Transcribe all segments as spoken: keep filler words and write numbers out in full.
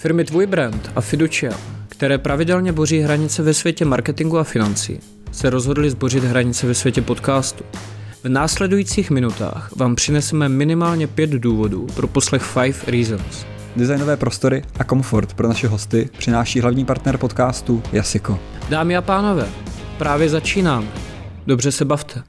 Firmy Tvůj Brand a Fiduciam, které pravidelně boří hranice ve světě marketingu a financí, se rozhodly zbořit hranice ve světě podcastu. V následujících minutách vám přineseme minimálně pět důvodů pro poslech five reasons. Designové prostory a komfort pro naše hosty přináší hlavní partner podcastu Jasiko. Dámy a pánové, právě začínáme. Dobře se bavte.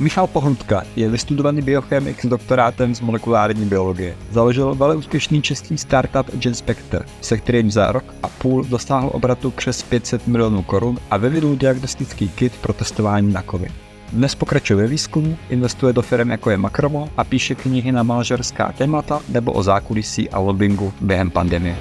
Michal Pohludka je vystudovaný biochemik s doktorátem z molekulární biologie. Založil veleúspěšný český startup Genespector, se kterým za rok a půl dosáhl obratu přes pět set milionů korun a vyvinul diagnostický kit pro testování na COVID. Dnes pokračuje ve výzkumu, investuje do firm jako je Macromo a píše knihy na manažerská témata nebo o zákulisí a lobbingu během pandemie.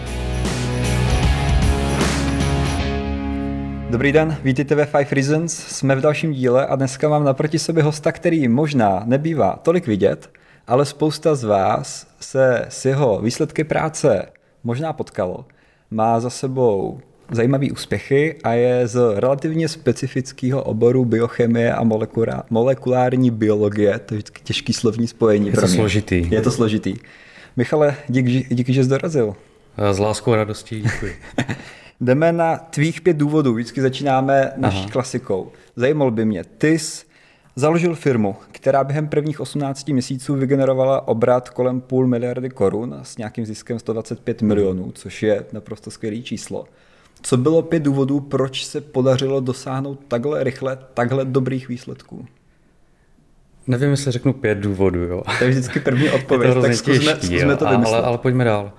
Dobrý den, vítejte ve five reasons, jsme v dalším díle a dneska mám naproti sobě hosta, který možná nebývá tolik vidět, ale spousta z vás se s jeho výsledky práce možná potkalo. Má za sebou zajímavý úspěchy a je z relativně specifického oboru biochemie a molekula, molekulární biologie, to je těžký slovní spojení. Je to složitý. Je to složitý. Michale, díky, díky že jsi dorazil. S láskou a radostí, děkuji. Jdeme na tvých pět důvodů, vždycky začínáme naší Aha. klasikou. Zajímalo by mě, ty jsi založil firmu, která během prvních osmnácti měsíců vygenerovala obrat kolem půl miliardy korun s nějakým ziskem sto dvacet pět milionů, což je naprosto skvělé číslo. Co bylo pět důvodů, proč se podařilo dosáhnout takhle rychle, takhle dobrých výsledků? Nevím, jestli řeknu pět důvodů. Jo. To je vždycky první odpověď, tak zkusme, zkusme to vymyslet. Ale, ale pojďme dál.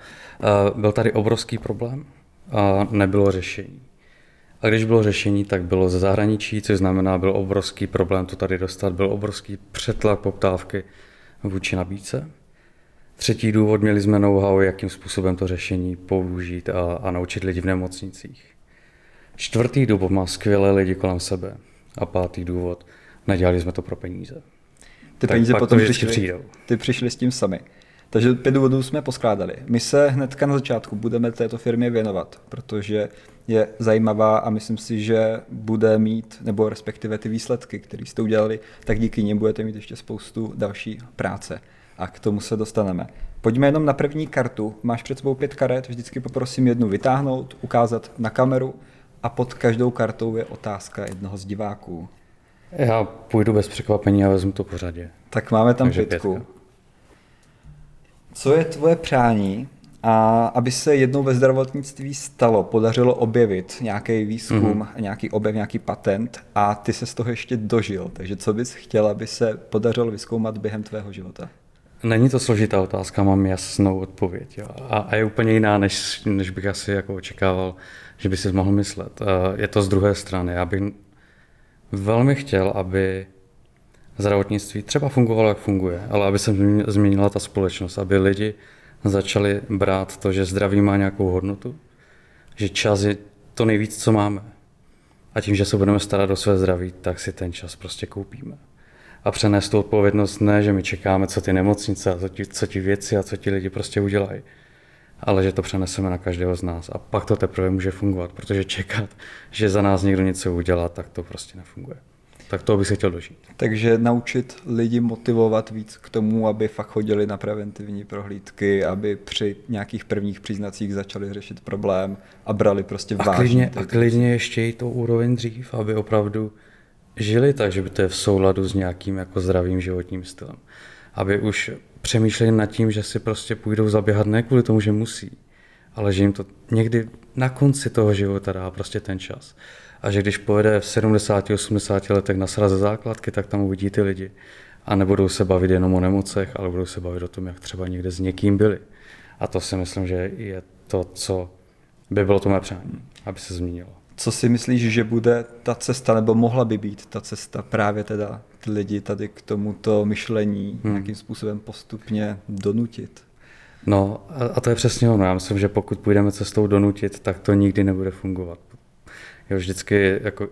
Uh, byl tady obrovský problém. A nebylo řešení. A když bylo řešení, tak bylo ze zahraničí, což znamená, byl obrovský problém to tady dostat, byl obrovský přetlak poptávky vůči nabídce. Třetí důvod, měli jsme know-how, jakým způsobem to řešení použít a, a naučit lidi v nemocnicích. Čtvrtý důvod, má skvělé lidi kolem sebe. A pátý důvod, nedělali jsme to pro peníze. Ty tak peníze potom přišli, přijdou. Ty přišli s tím sami. Takže pět důvodů jsme poskládali. My se hnedka na začátku budeme této firmě věnovat, protože je zajímavá a myslím si, že bude mít, nebo respektive ty výsledky, které jste udělali, tak díky nim budete mít ještě spoustu další práce. A k tomu se dostaneme. Pojďme jenom na první kartu. Máš před sebou pět karet, vždycky poprosím jednu vytáhnout, ukázat na kameru a pod každou kartou je otázka jednoho z diváků. Já půjdu bez překvapení a vezmu to pořadě. Tak máme tam Takže pětku. Pětka. Co je tvoje přání, a aby se jednou ve zdravotnictví stalo, podařilo objevit nějaký výzkum, mm-hmm. nějaký objev, nějaký patent a ty se z toho ještě dožil. Takže co bys chtěl, aby se podařilo vyzkoumat během tvého života? Není to složitá otázka, mám jasnou odpověď. Jo. A, a je úplně jiná, než, než bych asi jako očekával, že by si mohl myslet. Je to z druhé strany. Já bych velmi chtěl, aby zdravotnictví třeba fungovalo, jak funguje, ale aby se změnila ta společnost, aby lidi začali brát to, že zdraví má nějakou hodnotu, že čas je to nejvíc, co máme. A tím, že se budeme starat o své zdraví, tak si ten čas prostě koupíme. A přenést tu odpovědnost ne, že my čekáme, co ty nemocnice, a co ti, co ti věci a co ti lidi prostě udělají, ale že to přeneseme na každého z nás. A pak to teprve může fungovat, protože čekat, že za nás někdo něco udělá, tak to prostě nefunguje. Tak toho bych se chtěl dožít. Takže naučit lidi motivovat víc k tomu, aby fakt chodili na preventivní prohlídky, aby při nějakých prvních příznacích začali řešit problém a brali prostě vážně. A klidně, a klidně ještě i to úroveň dřív, aby opravdu žili tak, že by to je v souladu s nějakým jako zdravým životním stylem. Aby už přemýšleli nad tím, že si prostě půjdou zaběhat ne kvůli tomu, že musí, ale že jim to někdy na konci toho života dá prostě ten čas. A že když pojede v sedmdesáti, osmdesáti letech na sraz ze základky, tak tam uvidí ty lidi. A nebudou se bavit jenom o nemocech, ale budou se bavit o tom, jak třeba někde s někým byli. A to si myslím, že je to, co by bylo to mé přání, aby se změnilo. Co si myslíš, že bude ta cesta, nebo mohla by být ta cesta právě teda ty lidi tady k tomuto myšlení hmm. nějakým způsobem postupně donutit? No a to je přesně ono. Já myslím, že pokud půjdeme cestou donutit, tak to nikdy nebude fungovat. Jo, vždycky jako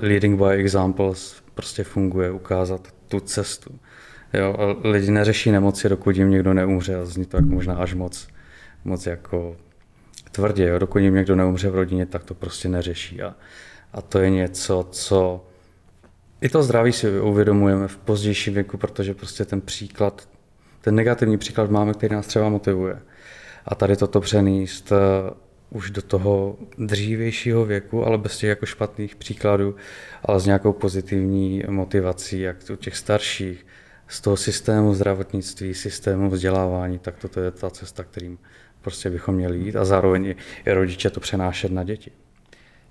leading by examples prostě funguje ukázat tu cestu. Jo, a lidi neřeší nemoci, dokud jim někdo neumře, a zní to jako možná až moc, moc jako tvrdě. Jo. Dokud jim někdo neumře v rodině, tak to prostě neřeší. A, a to je něco, co i to zdraví si uvědomujeme v pozdějším věku, protože prostě ten příklad, ten negativní příklad máme, který nás třeba motivuje. a tady toto přenést už do toho dřívějšího věku, ale bez těch jako špatných příkladů, ale s nějakou pozitivní motivací, jak u těch starších, z toho systému zdravotnictví, systému vzdělávání, tak toto je ta cesta, kterým prostě bychom měli jít a zároveň i rodiče to přenášet na děti.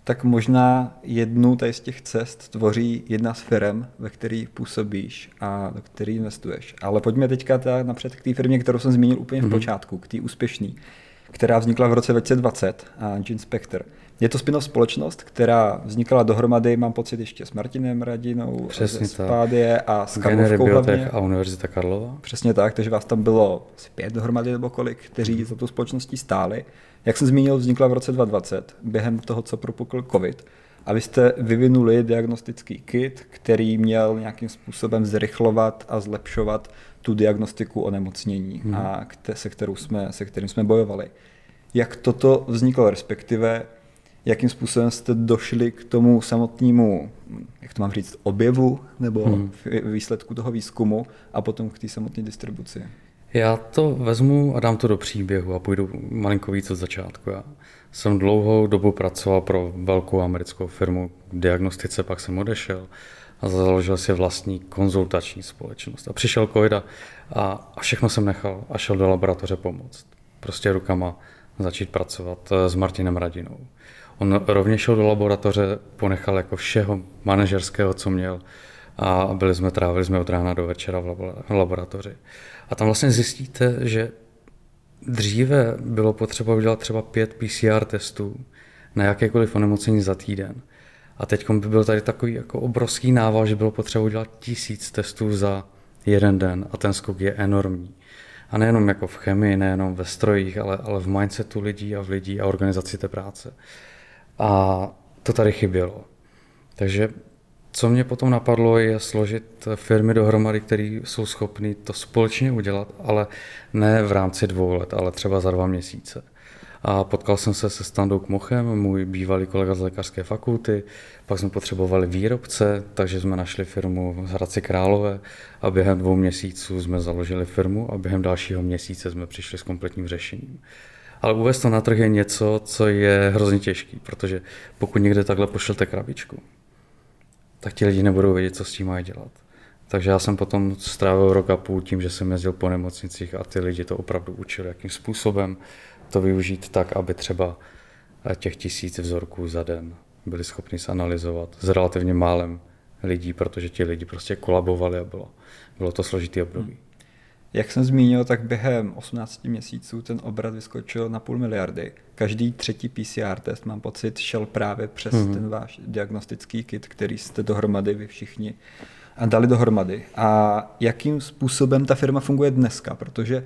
Tak možná jednu tady z těch cest tvoří jedna z firem, ve které působíš a do které investuješ. Ale pojďme teďka teda napřed k té firmě, kterou jsem zmínil úplně v počátku, k té úspěšné, která vznikla v roce dvacet dvacet, a Genespector. Je to spin-off společnost, která vznikla dohromady, mám pocit, ještě s Martinem Radinou, přesně ze Spádie a s Karlovkou hlavně. A Univerzita Karlova. Přesně tak, takže vás tam bylo pět dohromady nebo kolik, kteří za tou společností stáli. Jak jsem zmínil, vznikla v roce dvacet dvacet, během toho, co propukl COVID. A vy jste vyvinuli diagnostický kit, který měl nějakým způsobem zrychlovat a zlepšovat tu diagnostiku onemocnění, hmm. a se, kterou jsme, se kterým jsme bojovali. Jak toto vzniklo, respektive jakým způsobem jste došli k tomu samotnému, jak to mám říct, objevu nebo hmm. výsledku toho výzkumu a potom k té samotné distribuci? Já to vezmu a dám to do příběhu a půjdu malinko víc od začátku. Já jsem dlouhou dobu pracoval pro velkou americkou firmu k diagnostice, pak jsem odešel a založil si vlastní konzultační společnost. A přišel COVID a, a všechno jsem nechal a šel do laboratoře pomoct. Prostě rukama začít pracovat s Martinem Radinou. On rovněž šel do laboratoře, ponechal jako všeho manažerského, co měl, a byli jsme, trávili jsme od rána do večera v laboratoři. A tam vlastně zjistíte, že dříve bylo potřeba udělat třeba pět P C R testů na jakékoliv onemocnění za týden. A teď by byl tady takový jako obrovský nával, že bylo potřeba udělat tisíc testů za jeden den a ten skok je enormní. A nejenom jako v chemii, nejenom ve strojích, ale, ale v mindsetu lidí a v lidí a organizaci té práce. A to tady chybělo. Takže co mě potom napadlo, je složit firmy dohromady, které jsou schopné to společně udělat, ale ne v rámci dvou let, ale třeba za dva měsíce. A potkal jsem se se Standou Kmochem, můj bývalý kolega z lékařské fakulty, pak jsme potřebovali výrobce, takže jsme našli firmu z Hradci Králové a během dvou měsíců jsme založili firmu a během dalšího měsíce jsme přišli s kompletním řešením. Ale uvést to na trh je něco, co je hrozně těžké, protože pokud někde takhle pošlete krabičku, tak ti lidi nebudou vědět, co s tím mají dělat. Takže já jsem potom strávil rok a půl tím, že jsem jezdil po nemocnicích a ty lidi to opravdu učili, jakým způsobem to využít tak, aby třeba těch tisíc vzorků za den byli schopni zanalyzovat s relativně málem lidí, protože ti lidi prostě kolabovali a bylo, bylo to složitý období. Jak jsem zmínil, tak během osmnácti měsíců ten obrat vyskočil na půl miliardy. Každý třetí P C R test, mám pocit, šel právě přes mm-hmm. ten váš diagnostický kit, který jste dohromady vy všichni a dali dohromady. A jakým způsobem ta firma funguje dneska? Protože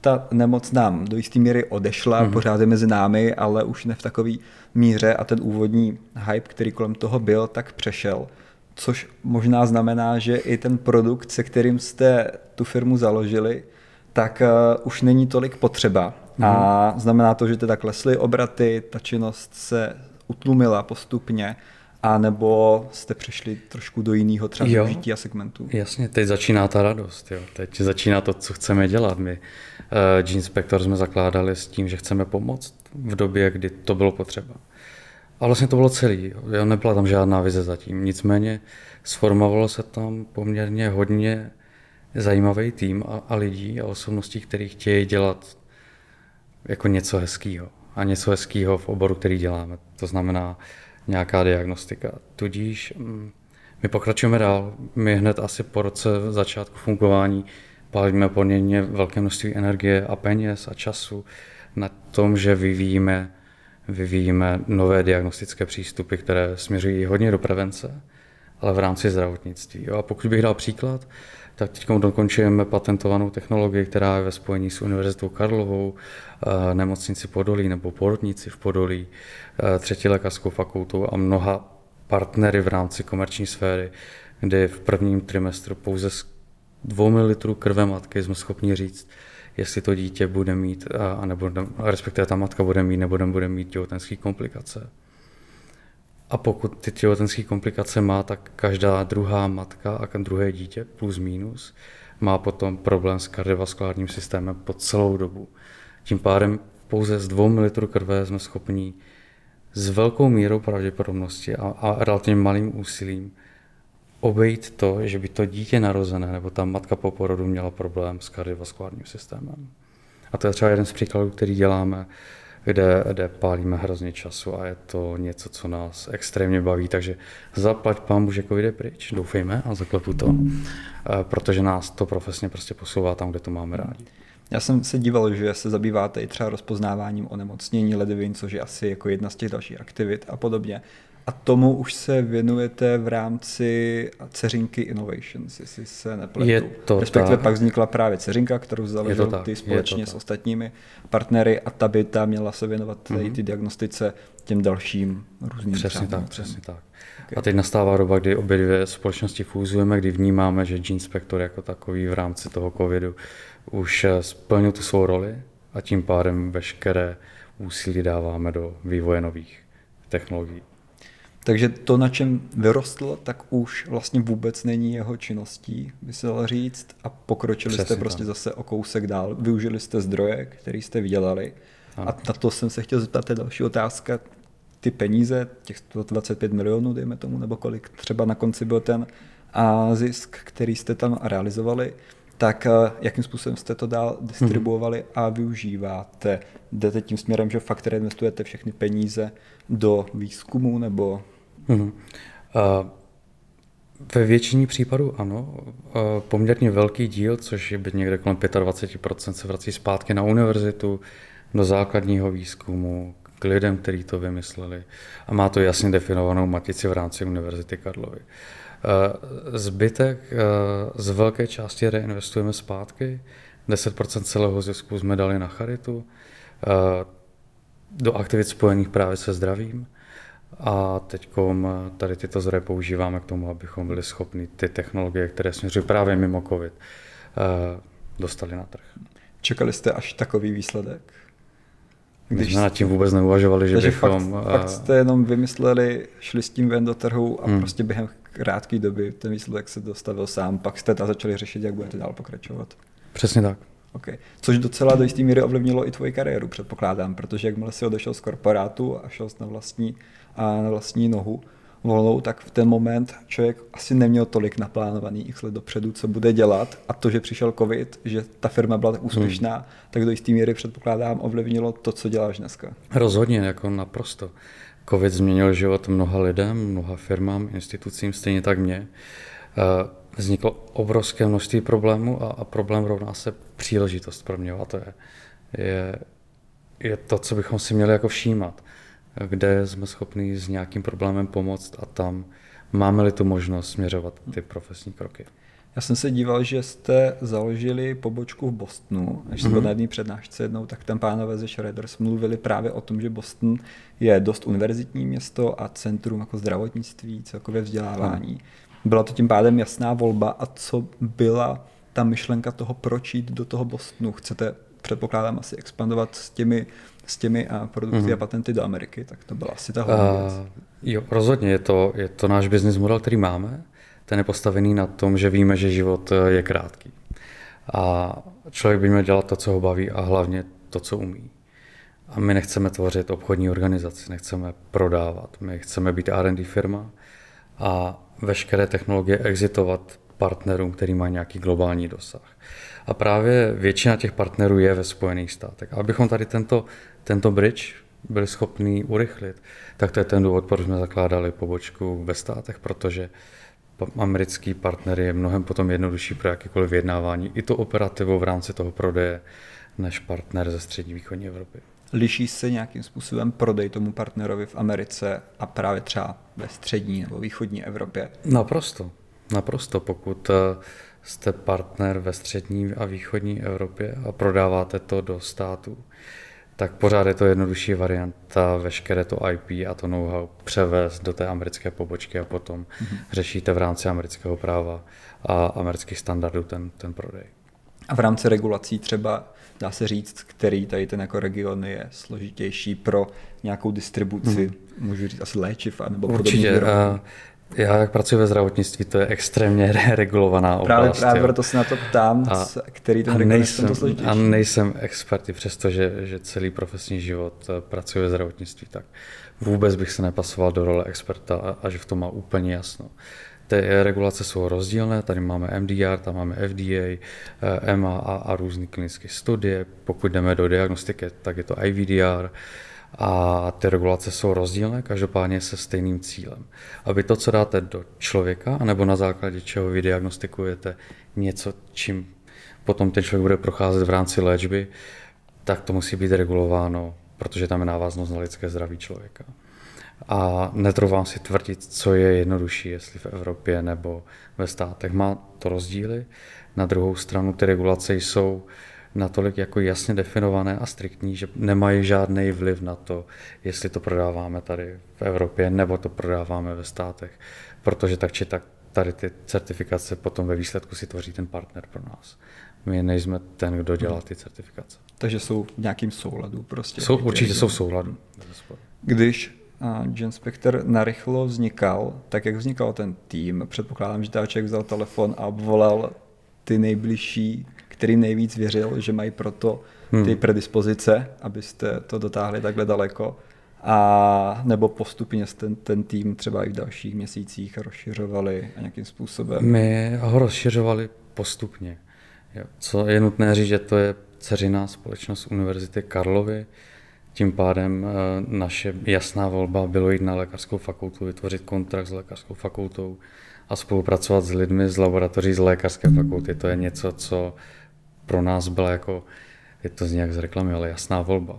ta nemoc nám do jisté míry odešla, mm-hmm. pořád je mezi námi, ale už ne v takové míře a ten úvodní hype, který kolem toho byl, tak přešel. Což možná znamená, že i ten produkt, se kterým jste tu firmu založili, tak uh, už není tolik potřeba. Mm. A znamená to, že teda klesly obraty, ta činnost se utlumila postupně, anebo jste přešli trošku do jiného třeba využití a segmentu. Jasně, teď začíná ta radost. Jo. Teď začíná to, co chceme dělat. My uh, Genespector jsme zakládali s tím, že chceme pomoct v době, kdy to bylo potřeba. A vlastně to bylo celý, jo. Nebyla tam žádná vize zatím, nicméně sformovalo se tam poměrně hodně zajímavý tým a, a lidí a osobností, kteří chtějí dělat jako něco hezkého a něco hezkého v oboru, který děláme, to znamená nějaká diagnostika. Tudíž my pokračujeme dál, my hned asi po roce začátku fungování pálíme poměrně velké množství energie a peněz a času na tom, že vyvíjíme Vyvíjíme nové diagnostické přístupy, které směřují hodně do prevence, ale v rámci zdravotnictví. Jo, a pokud bych dal příklad, tak teď dokončujeme patentovanou technologii, která je ve spojení s Univerzitou Karlovou, nemocnici Podolí nebo porodnici v Podolí, třetí lékařskou fakultou a mnoha partnery v rámci komerční sféry, kdy v prvním trimestru pouze z dvou mililitrů krve matky jsme schopni říct, jestli to dítě bude mít, a nebo, respektive ta matka bude mít, nebo bude mít těhotenské komplikace. A pokud ty těhotenské komplikace má, tak každá druhá matka a druhé dítě, plus minus, má potom problém s kardiovaskulárním systémem po celou dobu. Tím pádem pouze z dvou mililitrů krve jsme schopni s velkou mírou pravděpodobnosti a, a relativně malým úsilím obejít to, že by to dítě narozené nebo ta matka po porodu měla problém s kardiovaskulárním systémem. A to je třeba jeden z příkladů, který děláme, kde, kde pálíme hrozně času a je to něco, co nás extrémně baví. Takže zaplať pánbůh, že COVID je pryč, doufejme a zaklepu to, protože nás to profesně prostě posouvá tam, kde to máme rádi. Já jsem se díval, že se zabýváte i třeba rozpoznáváním onemocnění ledvin, což je asi jako jedna z těch dalších aktivit a podobně. A tomu už se věnujete v rámci dceřinky Innovations, jestli se nepletu. Respektive tak. Pak vznikla právě dceřinka, kterou založil ty společně s ostatními partnery a ta by ta měla se věnovat tady mm-hmm. ty diagnostice těm dalším různým přesně tak, těm. Přesně tak. Okay. A teď nastává doba, kdy obě dvě společnosti fúzujeme, kdy vnímáme, že Genespector jako takový v rámci toho covidu už splnil tu svou roli a tím pádem veškeré úsilí dáváme do vývoje nových technologií. Takže to, na čem vyrostl, tak už vlastně vůbec není jeho činností, by se dalo říct, a pokročili přesně jste prostě tak. Zase o kousek dál. Využili jste zdroje, které jste vydělali. Ano. A na to jsem se chtěl zeptat, je další otázka. Ty peníze, těch dvacet pět milionů, dejme tomu, nebo kolik třeba na konci byl ten a zisk, který jste tam realizovali, tak jakým způsobem jste to dál distribuovali hmm. a využíváte? Jdete tím směrem, že fakt investujete všechny peníze do výzkumu nebo... Hmm. Ve většině případů ano, poměrně velký díl, což je někde kolem dvacet pět procent se vrací zpátky na univerzitu, do základního výzkumu, k lidem, kteří to vymysleli a má to jasně definovanou matici v rámci Univerzity Karlovy. Zbytek z velké části reinvestujeme zpátky, deset procent celého zisku jsme dali na charitu, do aktivit spojených právě se zdravím. A teď tady tyto zdroje používáme k tomu, abychom byli schopni ty technologie, které směřují právě mimo COVID, dostali na trh. Čekali jste až takový výsledek? Když My jsme nad tím vůbec neuvažovali, že takže bychom... Fakt, fakt jste jenom vymysleli, šli s tím ven do trhu a hmm. prostě během krátké doby ten výsledek se dostavil sám, pak jste začali řešit, jak budete dál pokračovat. Přesně tak. Okay. Což docela do jisté míry ovlivnilo i tvoji kariéru, předpokládám, protože jakmile si odešel z korporátu a šel na vlastní, a na vlastní nohu volnou, tak v ten moment člověk asi neměl tolik naplánovaný x let dopředu, co bude dělat a to, že přišel covid, že ta firma byla tak úspěšná, hmm. tak do jisté míry předpokládám ovlivnilo to, co děláš dneska. Rozhodně, jako naprosto. Covid změnil život mnoha lidem, mnoha firmám, institucím, stejně tak mě. Vzniklo obrovské množství problémů a, a problém rovná se příležitost pro mě. A to je, je, je to, co bychom si měli jako všímat, kde jsme schopni s nějakým problémem pomoct a tam máme-li tu možnost směřovat ty profesní kroky. Já jsem se díval, že jste založili pobočku v Bostonu. Až jsem byl na jedné přednášce jednou, tak tam pánové ze Schraders mluvili právě o tom, že Boston je dost univerzitní město a centrum jako zdravotnictví, celkově vzdělávání. Hmm. Byla to tím pádem jasná volba a co byla ta myšlenka toho, proč jít do toho Bostonu? Chcete, předpokládám, asi expandovat s těmi, s těmi produkty mm-hmm. a patenty do Ameriky, tak to byla asi ta hlavní věc. Jo, rozhodně, je to, je to náš business model, který máme. Ten je postavený na tom, že víme, že život je krátký. A člověk by měl dělat to, co ho baví a hlavně to, co umí. A my nechceme tvořit obchodní organizaci, nechceme prodávat, my chceme být R and D firma a veškeré technologie exitovat partnerům, který má nějaký globální dosah. A právě většina těch partnerů je ve Spojených státech. A abychom tady tento, tento bridge byli schopni urychlit, tak to je ten důvod, proč jsme zakládali pobočku ve státech, protože americký partner je mnohem potom jednodušší pro jakékoliv vyjednávání i tu operativu v rámci toho prodeje než partner ze střední východní Evropy. Liší se nějakým způsobem prodej tomu partnerovi v Americe a právě třeba ve střední nebo východní Evropě? Naprosto. Naprosto. Pokud jste partner ve střední a východní Evropě a prodáváte to do států, tak pořád je to jednodušší varianta veškeré to I P a to know-how převést do té americké pobočky a potom mhm. řešíte v rámci amerického práva a amerických standardů ten, ten prodej. A v rámci regulací třeba dá se říct, který tady ten jako region je složitější pro nějakou distribuci, hmm. můžu říct asi léčiv, nebo určitě. Podobný výrobky. Já jak pracuji ve zdravotnictví, to je extrémně regulovaná oblast. Právě, právě proto se na to ptám, a, který ten regulace to složitější. A nejsem expert, i přesto, že, že celý profesní život pracuji ve zdravotnictví, tak vůbec bych se nepasoval do role experta a, a že v tom má úplně jasno. Ty regulace jsou rozdílné, tady máme M D R, tam máme F D A, E M A a, a různé klinické studie. Pokud jdeme do diagnostiky, tak je to I V D R. A ty regulace jsou rozdílné, každopádně se stejným cílem. Aby to, co dáte do člověka, anebo na základě čeho vy diagnostikujete něco, čím potom ten člověk bude procházet v rámci léčby, tak to musí být regulováno, protože tam je návaznost na lidské zdraví člověka. A netroufám si tvrdit, co je jednodušší, jestli v Evropě nebo ve státech. Má to rozdíly. Na druhou stranu ty regulace jsou natolik jako jasně definované a striktní, že nemají žádný vliv na to, jestli to prodáváme tady v Evropě nebo to prodáváme ve státech, protože tak či tak tady ty certifikace potom ve výsledku si tvoří ten partner pro nás. My nejsme ten, kdo dělá ty certifikace. Takže jsou v nějakým souladu prostě. Jsou, určitě jsou v souladu. Když Genespector narychlo vznikal, tak jak vznikal ten tým? Předpokládám, že táček vzal telefon a obvolal ty nejbližší, kterým nejvíc věřil, že mají proto ty predispozice, abyste to dotáhli takhle daleko, a nebo postupně ten, ten tým třeba i v dalších měsících rozšiřovali a nějakým způsobem? My ho rozšiřovali postupně. Co je nutné říct, že to je dceřiná společnost Univerzity Karlovy, tím pádem naše jasná volba bylo jít na lékařskou fakultu, vytvořit kontrakt s lékařskou fakultou a spolupracovat s lidmi z laboratoří z lékařské fakulty. To je něco, co pro nás byla jako, je to z nějak z reklamy, ale jasná volba,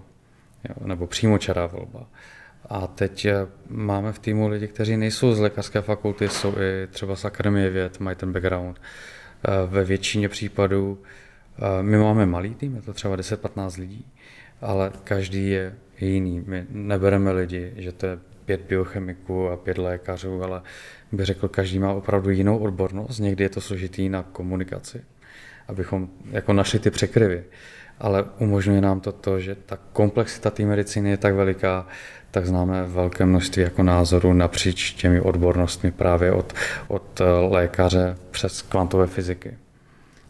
jo, nebo přímočará volba. A teď máme v týmu lidi, kteří nejsou z lékařské fakulty, jsou i třeba z Akademie věd, mají ten background. Ve většině případů my máme malý tým, je to třeba deset patnáct lidí, ale každý je jiný. My nebereme lidi, že to je pět biochemiků a pět lékařů, ale bych řekl, každý má opravdu jinou odbornost, někdy je to složitý na komunikaci, abychom jako našli ty překryvy, ale umožňuje nám to to, že ta komplexita té medicíny je tak veliká, tak známe velké množství jako názorů napříč těmi odbornostmi právě od, od lékaře přes kvantové fyziky.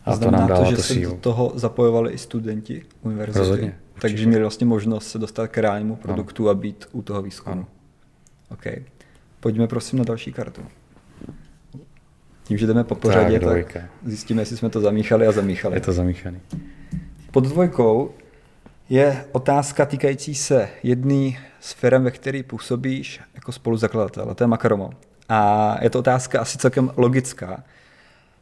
A to nám dává to, že to sílu. Se do toho zapojovali i studenti univerzity. Rozhodně. Takže určitě měli vlastně možnost se dostat k reálnímu produktu, ano, a být u toho výzkumu. Ano. OK. Pojďme prosím na další kartu. Tím, že jdeme po pořadě, tak, tak zjistíme, jestli jsme to zamíchali a zamíchali. Je to zamíchaný. Pod dvojkou je otázka týkající se jedné z firem, ve které působíš jako spoluzakladatel, to je Macromo. A je to otázka asi celkem logická.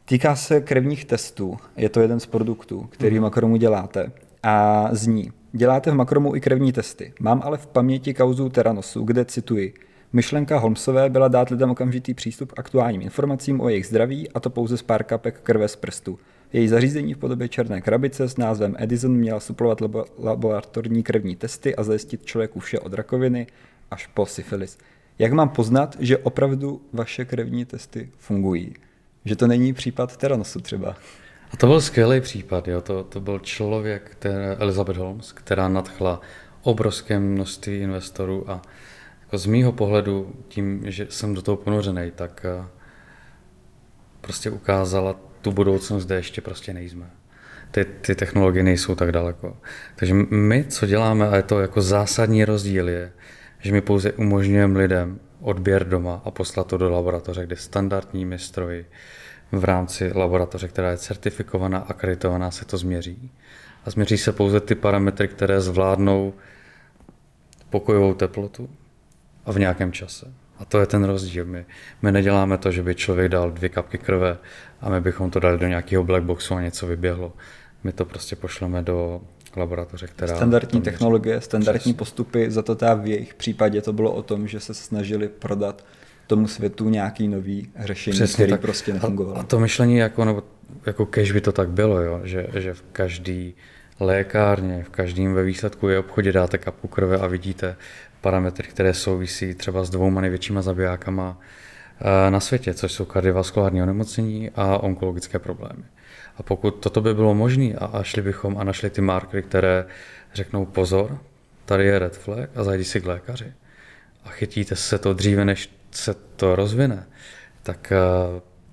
Týká se krevních testů. Je to jeden z produktů, který v Macromu děláte. A zní: děláte v Macromu i krevní testy. Mám ale v paměti kauzu Theranosu, kde, cituji, myšlenka Holmesové byla dát lidem okamžitý přístup k aktuálním informacím o jejich zdraví, a to pouze z pár kapek krve z prstu. Její zařízení v podobě černé krabice s názvem Edison měla suplovat labo- laboratorní krevní testy a zajistit člověku vše od rakoviny až po syfilis. Jak mám poznat, že opravdu vaše krevní testy fungují? Že to není případ Theranosu třeba. A to byl skvělý případ, jo. To, to byl člověk, které, Elizabeth Holmes, která nadchla obrovské množství investorů, a jako z mýho pohledu tím, že jsem do toho ponořenej, tak prostě ukázala tu budoucnost, kde ještě prostě nejsme. Ty, ty technologie nejsou tak daleko. Takže my, co děláme, a je to jako zásadní rozdíl, je, že my pouze umožňujeme lidem odběr doma a poslat to do laboratoře, kde standardními stroji v rámci laboratoře, která je certifikovaná, akreditovaná, se to změří. A změří se pouze ty parametry, které zvládnou pokojovou teplotu a v nějakém čase. A to je ten rozdíl. My, my neděláme to, že by člověk dal dvě kapky krve a my bychom to dali do nějakého blackboxu a něco vyběhlo. My to prostě pošleme do laboratoře, která... Standardní technologie, standardní přes. postupy, za to ta v jejich případě to bylo o tom, že se snažili prodat tomu světu nějaký nový řešení, přesně, který tak prostě nefungovalo. A to myšlení, jako, nebo, jako kež by to tak bylo, jo? Že, že v každý lékárně, v každém ve výsledku je obchodě dáte kapku krve a vidíte parametry, které souvisí třeba s dvouma největšíma zabijákama na světě, což jsou kardiovaskulární onemocnění a onkologické problémy. A pokud toto by bylo možné a, a šli bychom a našli ty markery, které řeknou pozor, tady je red flag, a zajdi si k lékaři a chytíte se to dříve, než se to rozvine, tak,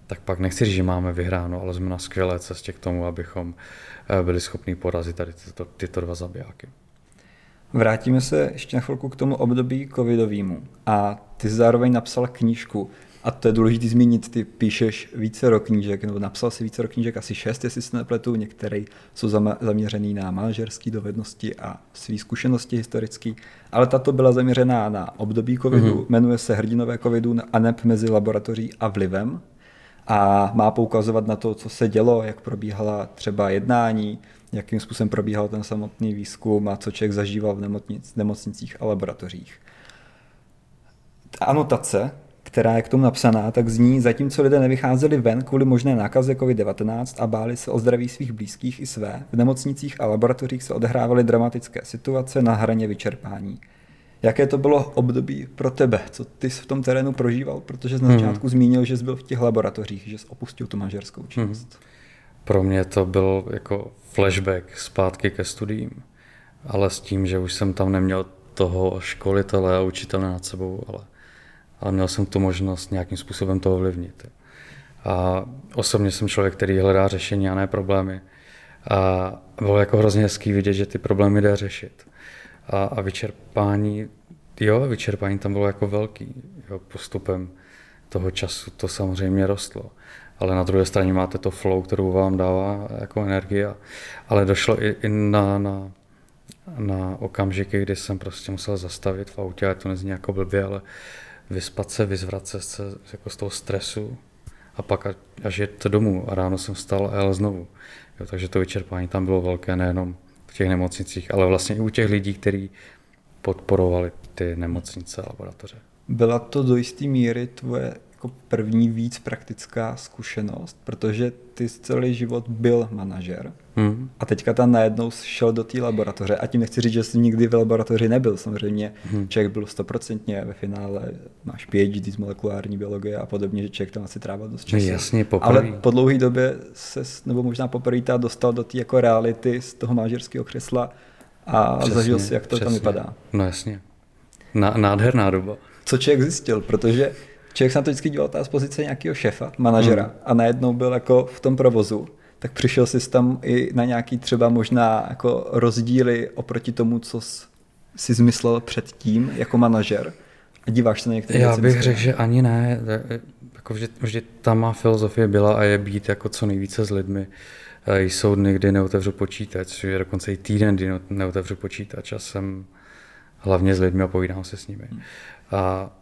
tak pak nechci říct, že máme vyhráno, ale jsme na skvělé cestě k tomu, abychom byli schopni porazit tady tyto, tyto dva zabijáky. Vrátíme se ještě na chvilku k tomu období covidovému. A ty jsi zároveň napsal knížku. A to je důležité zmínit, ty píšeš vícero knížek, nebo napsal si vícero knížek, asi šest, jestli se nepletu, některé jsou zaměřený na manažerské dovednosti a své zkušenosti historické, ale tato byla zaměřená na období covidu, mm-hmm. jmenuje se Hrdinové covidu a neb mezi laboratoří a vlivem a má poukazovat na to, co se dělo, jak probíhala třeba jednání, jakým způsobem probíhal ten samotný výzkum a co člověk zažíval v nemocnic, nemocnicích a laboratořích. Ta anotace, která je k tomu napsaná, tak zní, zatímco lidé nevycházeli ven kvůli možné nákaze covid devatenáct a báli se o zdraví svých blízkých i své, v nemocnicích a laboratořích se odehrávaly dramatické situace na hraně vyčerpání. Jaké to bylo období pro tebe? Co ty jsi v tom terénu prožíval? Protože na začátku hmm. zmínil, že jsi byl v těch laboratořích, že jsi opustil tu manažerskou činnost. Hmm. Pro mě to byl jako flashback zpátky ke studiím, ale s tím, že už jsem tam neměl toho školitele a učitele nad sebou, ale ale měl jsem tu možnost nějakým způsobem to ovlivnit. A osobně jsem člověk, který hledá řešení a ne problémy. A bylo jako hrozně hezký vidět, že ty problémy jde řešit. A, a vyčerpání, jo, vyčerpání tam bylo jako velký. Jo, postupem toho času to samozřejmě rostlo. Ale na druhé straně máte to flow, kterou vám dává jako energie. Ale došlo i, i na, na, na okamžiky, kdy jsem prostě musel zastavit v autě, ale to nezní jako blbě, ale vyspat se, vyzvrat se z, jako z toho stresu a pak až jet domů. A ráno jsem vstal a jel znovu. Jo, takže to vyčerpání tam bylo velké nejenom v těch nemocnicích, ale vlastně i u těch lidí, kteří podporovali ty nemocnice a laboratoře. Byla to do jisté míry tvoje jako první víc praktická zkušenost, protože ty celý život byl manažer hmm. a teďka tam najednou šel do té laboratoře a tím nechci říct, že jsi nikdy v laboratoři nebyl, samozřejmě hmm. člověk byl stoprocentně ve finále, máš P H D z molekulární biologie a podobně, že člověk tam asi trává dost času. Jasně, poprvé. Ale po dlouhé době se, nebo možná poprvé ta dostal do té jako reality z toho manažerského křesla a přesně, zažil si, jak to přesně tam vypadá. No jasně, Ná, nádherná doba. Co člověk zjistil, protože člověk se na to vždycky díval z pozice nějakého šefa, manažera hmm. a najednou byl jako v tom provozu, tak přišel jsi tam i na nějaký třeba možná jako rozdíly oproti tomu, co jsi zmyslel předtím jako manažer a díváš se na některé věci. Já bych řekl, že ani ne, jako vždy, vždy ta má filozofie byla a je být jako co nejvíce s lidmi. Jsou dny, kdy neotevřu počítač, je dokonce i týden, kdy neotevřu počítač a jsem hlavně s lidmi a povídám se s nimi. Hmm. A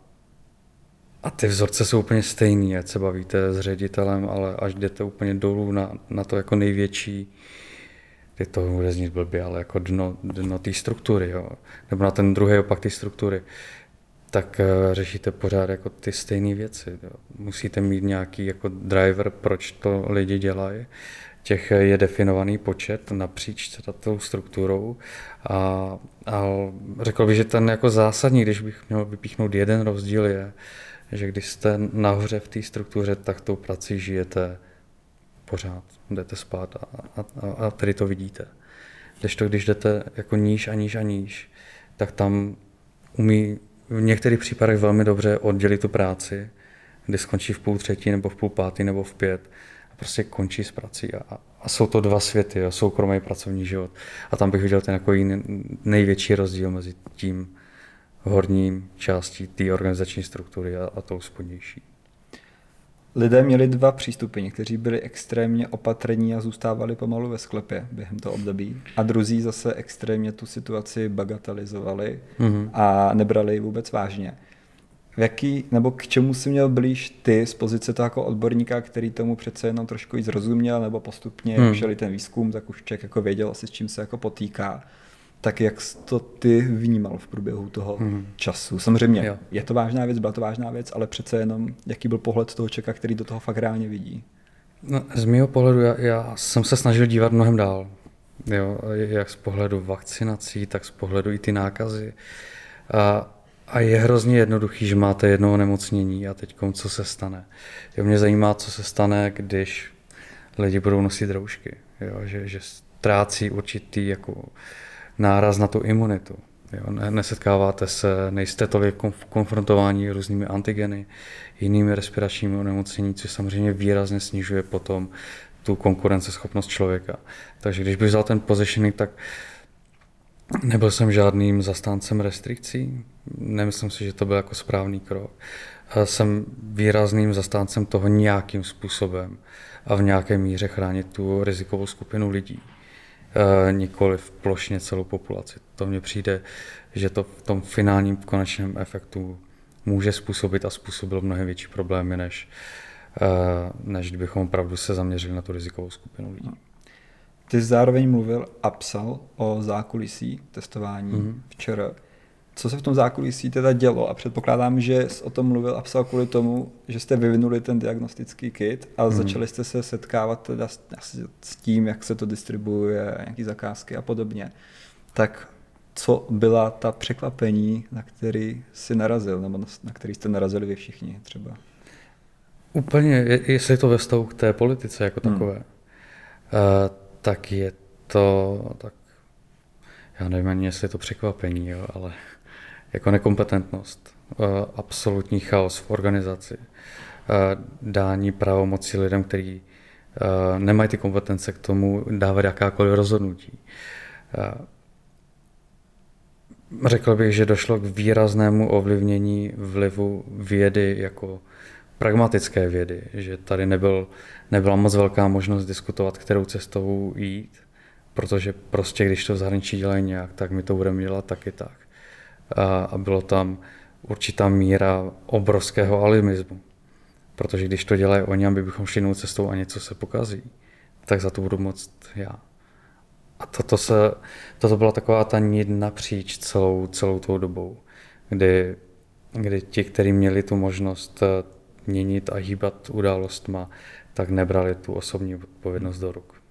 A ty vzorce jsou úplně stejný, ať se bavíte s ředitelem, ale až jdete úplně dolů na, na to jako největší, teď to bude znít blbě, ale jako dno, dno té struktury, jo, nebo na ten druhý opak té struktury, tak uh, řešíte pořád jako ty stejné věci. Jo. Musíte mít nějaký jako driver, proč to lidi dělají. Těch je definovaný počet napříč tou strukturou a, a řekl bych, že ten jako zásadní, když bych měl vypíchnout jeden rozdíl, je, že když jste nahoře v té struktuře, tak tou prací žijete pořád, jdete spát a, a, a tady to vidíte. Když to, když jdete jako níž a níž a níž, tak tam umí v některých případech velmi dobře oddělit tu práci, kdy skončí v půl třetí, nebo v půl pátý, nebo v pět. A prostě končí s prací a, a jsou to dva světy, jo, soukromý pracovní život. A tam bych viděl ten jako největší rozdíl mezi tím horním částí té organizační struktury a, a tou spodnější. Lidé měli dva přístupy. Někteří byli extrémně opatrní a zůstávali pomalu ve sklepě během toho období. A druzí zase extrémně tu situaci bagatelizovali mm-hmm. a nebrali ji vůbec vážně. V jaký, nebo k čemu jsi měl blíž ty z pozice toho jako odborníka, který tomu přece jenom trošku víc rozuměl, nebo postupně hmm. šel ten výzkum, tak už člověk jako věděl asi, s čím se jako potýká. Tak jak jsi to ty vnímal v průběhu toho hmm. času? Samozřejmě jo. Je to vážná věc, byla to vážná věc, ale přece jenom jaký byl pohled toho člověka, který do toho fakt reálně vidí? No, z mého pohledu já, já jsem se snažil dívat mnohem dál. Jo, jak z pohledu vakcinací, tak z pohledu i ty nákazy. A A je hrozně jednoduchý, že máte jedno onemocnění a teď co se stane. Jo, mě zajímá, co se stane, když lidi budou nosit roušky, jo, že, že ztrácí určitý jako náraz na tu imunitu. Jo, nesetkáváte se, nejste tolik konfrontováni různými antigeny, jinými respiračními onemocnění, což samozřejmě výrazně snižuje potom tu konkurenceschopnost člověka. Takže když bych vzal ten positioning, tak nebyl jsem žádným zastáncem restrikcí, nemyslím si, že to byl jako správný krok. Jsem výrazným zastáncem toho nějakým způsobem a v nějaké míře chránit tu rizikovou skupinu lidí. Nikoliv plošně celou populaci. To mně přijde, že to v tom finálním konečném efektu může způsobit a způsobilo mnohem větší problémy, než, než kdybychom opravdu se zaměřili na tu rizikovou skupinu lidí. Ty zároveň mluvil a psal o zákulisí testování mm-hmm. včera. Co se v tom zákulisí teda dělo? A předpokládám, že jsi o tom mluvil a psal kvůli tomu, že jste vyvinuli ten diagnostický kit a mm-hmm. začali jste se setkávat teda s tím, jak se to distribuuje, nějaký zakázky a podobně. Tak co byla ta překvapení, na který jsi narazil, nebo na který jste narazili vy všichni třeba? Úplně, jestli to ve vztahu k té politice jako takové, mm. tak je to, tak já nevím ani, jestli je to překvapení, jo, ale jako nekompetentnost, absolutní chaos v organizaci, dání pravomoci lidem, kteří nemají ty kompetence k tomu dávat jakákoliv rozhodnutí. Řekl bych, že došlo k výraznému ovlivnění vlivu vědy jako pragmatické vědy, že tady nebyl, nebyla moc velká možnost diskutovat, kterou cestou jít, protože prostě když to v zahraničí dělají nějak, tak my to budeme dělat taky tak. A bylo tam určitá míra obrovského alimismu, protože když to dělají oni, aby bychom šli jinou cestou a něco se pokazí, tak za to budu moct já. A toto, se, toto byla taková ta nit napříč celou, celou tou dobou, kdy, kdy ti, kteří měli tu možnost měnit a hýbat událostma, tak nebrali tu osobní odpovědnost do ruk.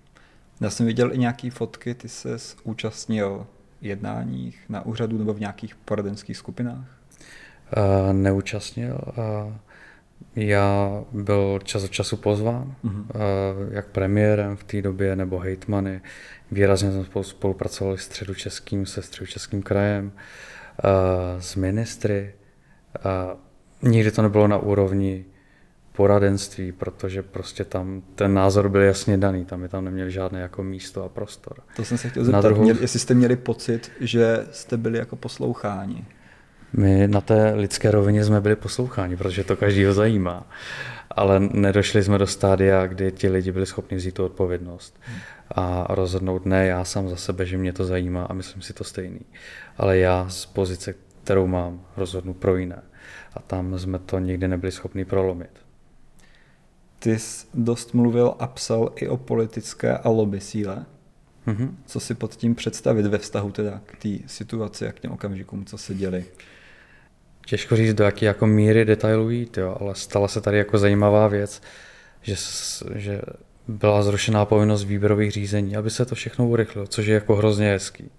Já jsem viděl i nějaké fotky, ty se účastnil jednáních na úřadu nebo v nějakých poradenských skupinách? Uh, neúčastnil. Uh, já byl čas od času pozván, uh-huh. uh, jak premiérem v té době nebo hejtmany. Výrazně jsme spolu spolupracovali s středočeským, se středočeským krajem, uh, s ministry. Uh, nikdy to nebylo na úrovni poradenství, protože prostě tam ten názor byl jasně daný, tam je tam neměli žádné jako místo a prostor. To jsem se chtěl zeptat, druhou... měli, jestli jste měli pocit, že jste byli jako posloucháni. My na té lidské rovině jsme byli posloucháni, protože to každýho zajímá, ale nedošli jsme do stádia, kdy ti lidi byli schopni vzít tu odpovědnost a rozhodnout ne já sám za sebe, že mě to zajímá a myslím si to stejný, ale já z pozice, kterou mám, rozhodnu pro jiné a tam jsme to nikdy nebyli schopni prolomit. Ty jsi dost mluvil a psal i o politické a lobby síle. Mm-hmm. Co si pod tím představit ve vztahu teda k té situaci a k těm okamžikům, co se děli? Těžko říct, do jaké jako míry detailů jít, jo, ale stala se tady jako zajímavá věc, že, že byla zrušená povinnost výběrových řízení, aby se to všechno urychlilo, což je jako hrozně hezký.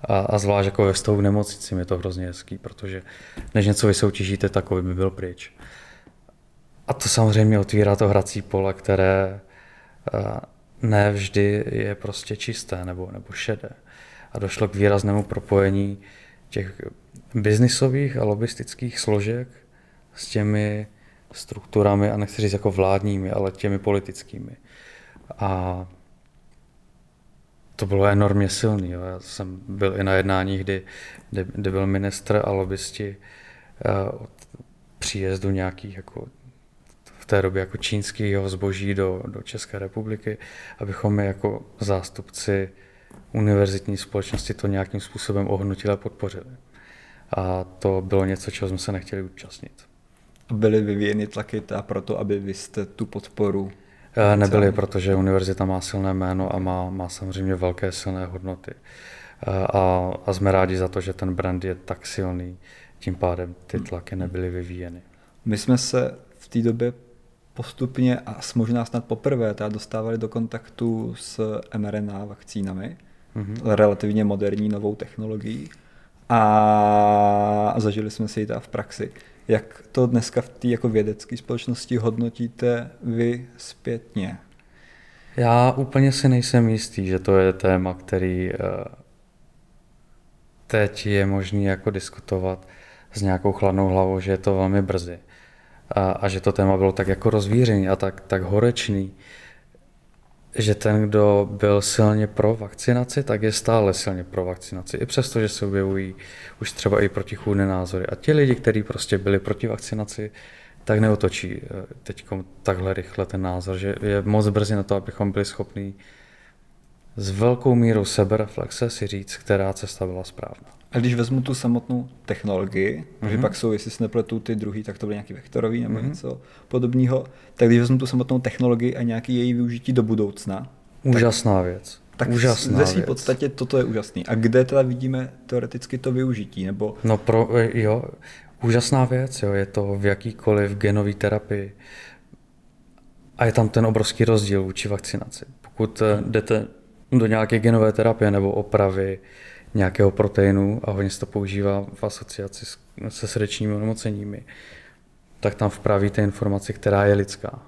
A, a zvlášť jako ve vztahu k nemocnicím je to hrozně hezký, protože než něco vysoutěžíte, takový by byl pryč. A to samozřejmě otvírá to hrací pole, které ne vždy je prostě čisté nebo, nebo šedé. A došlo k výraznému propojení těch biznisových a lobistických složek s těmi strukturami, a nechci říct jako vládními, ale těmi politickými. A to bylo enormně silný. Jo. Já jsem byl i na jednání, kdy, kdy, kdy byl ministr a lobisti od příjezdu nějakých jako v té době jako čínského zboží do, do České republiky, abychom my jako zástupci univerzitní společnosti to nějakým způsobem ohodnotili a podpořili. A to bylo něco, čeho jsme se nechtěli účastnit. Byly vyvíjeny tlaky proto, aby vy jste tu podporu... Nebyly, protože univerzita má silné jméno a má, má samozřejmě velké silné hodnoty. A, a jsme rádi za to, že ten brand je tak silný, tím pádem ty tlaky nebyly vyvíjeny. My jsme se v té době postupně a možná snad poprvé teda dostávali do kontaktu s mRNA vakcínami, mm-hmm. relativně moderní novou technologií a zažili jsme si ji teda v praxi. Jak to dneska v té jako vědecké společnosti hodnotíte vy zpětně? Já úplně si nejsem jistý, že to je téma, který teď je možný jako diskutovat s nějakou chladnou hlavou, že je to velmi brzy a, a že to téma bylo tak jako rozvířený a tak, tak horečný, že ten, kdo byl silně pro vakcinaci, tak je stále silně pro vakcinaci, i přesto, že se objevují už třeba i protichůdné názory. A ti lidi, kteří prostě byli proti vakcinaci, tak neotočí teď takhle rychle ten názor, že je moc brzy na to, abychom byli schopni s velkou mírou sebereflexe si říct, která cesta byla správná. A když vezmu tu samotnou technologii, mm-hmm. že pak jsou, jestli si nepletu ty druhý, tak to byly nějaký vektorový nebo mm-hmm. něco podobného, tak když vezmu tu samotnou technologii a nějaký její využití do budoucna. Úžasná tak, věc. Tak Úžasná ve své podstatě toto je úžasný. A kde teda vidíme teoreticky to využití? Nebo... No pro, jo, úžasná věc, jo, je to v jakýkoliv genové terapii. A je tam ten obrovský rozdíl vůči vakcinaci. Pokud jdete do nějaké genové terapie nebo opravy nějakého proteinu a hodně se to používá v asociaci se srdečními onemoceními, tak tam vpravíte informaci, která je lidská.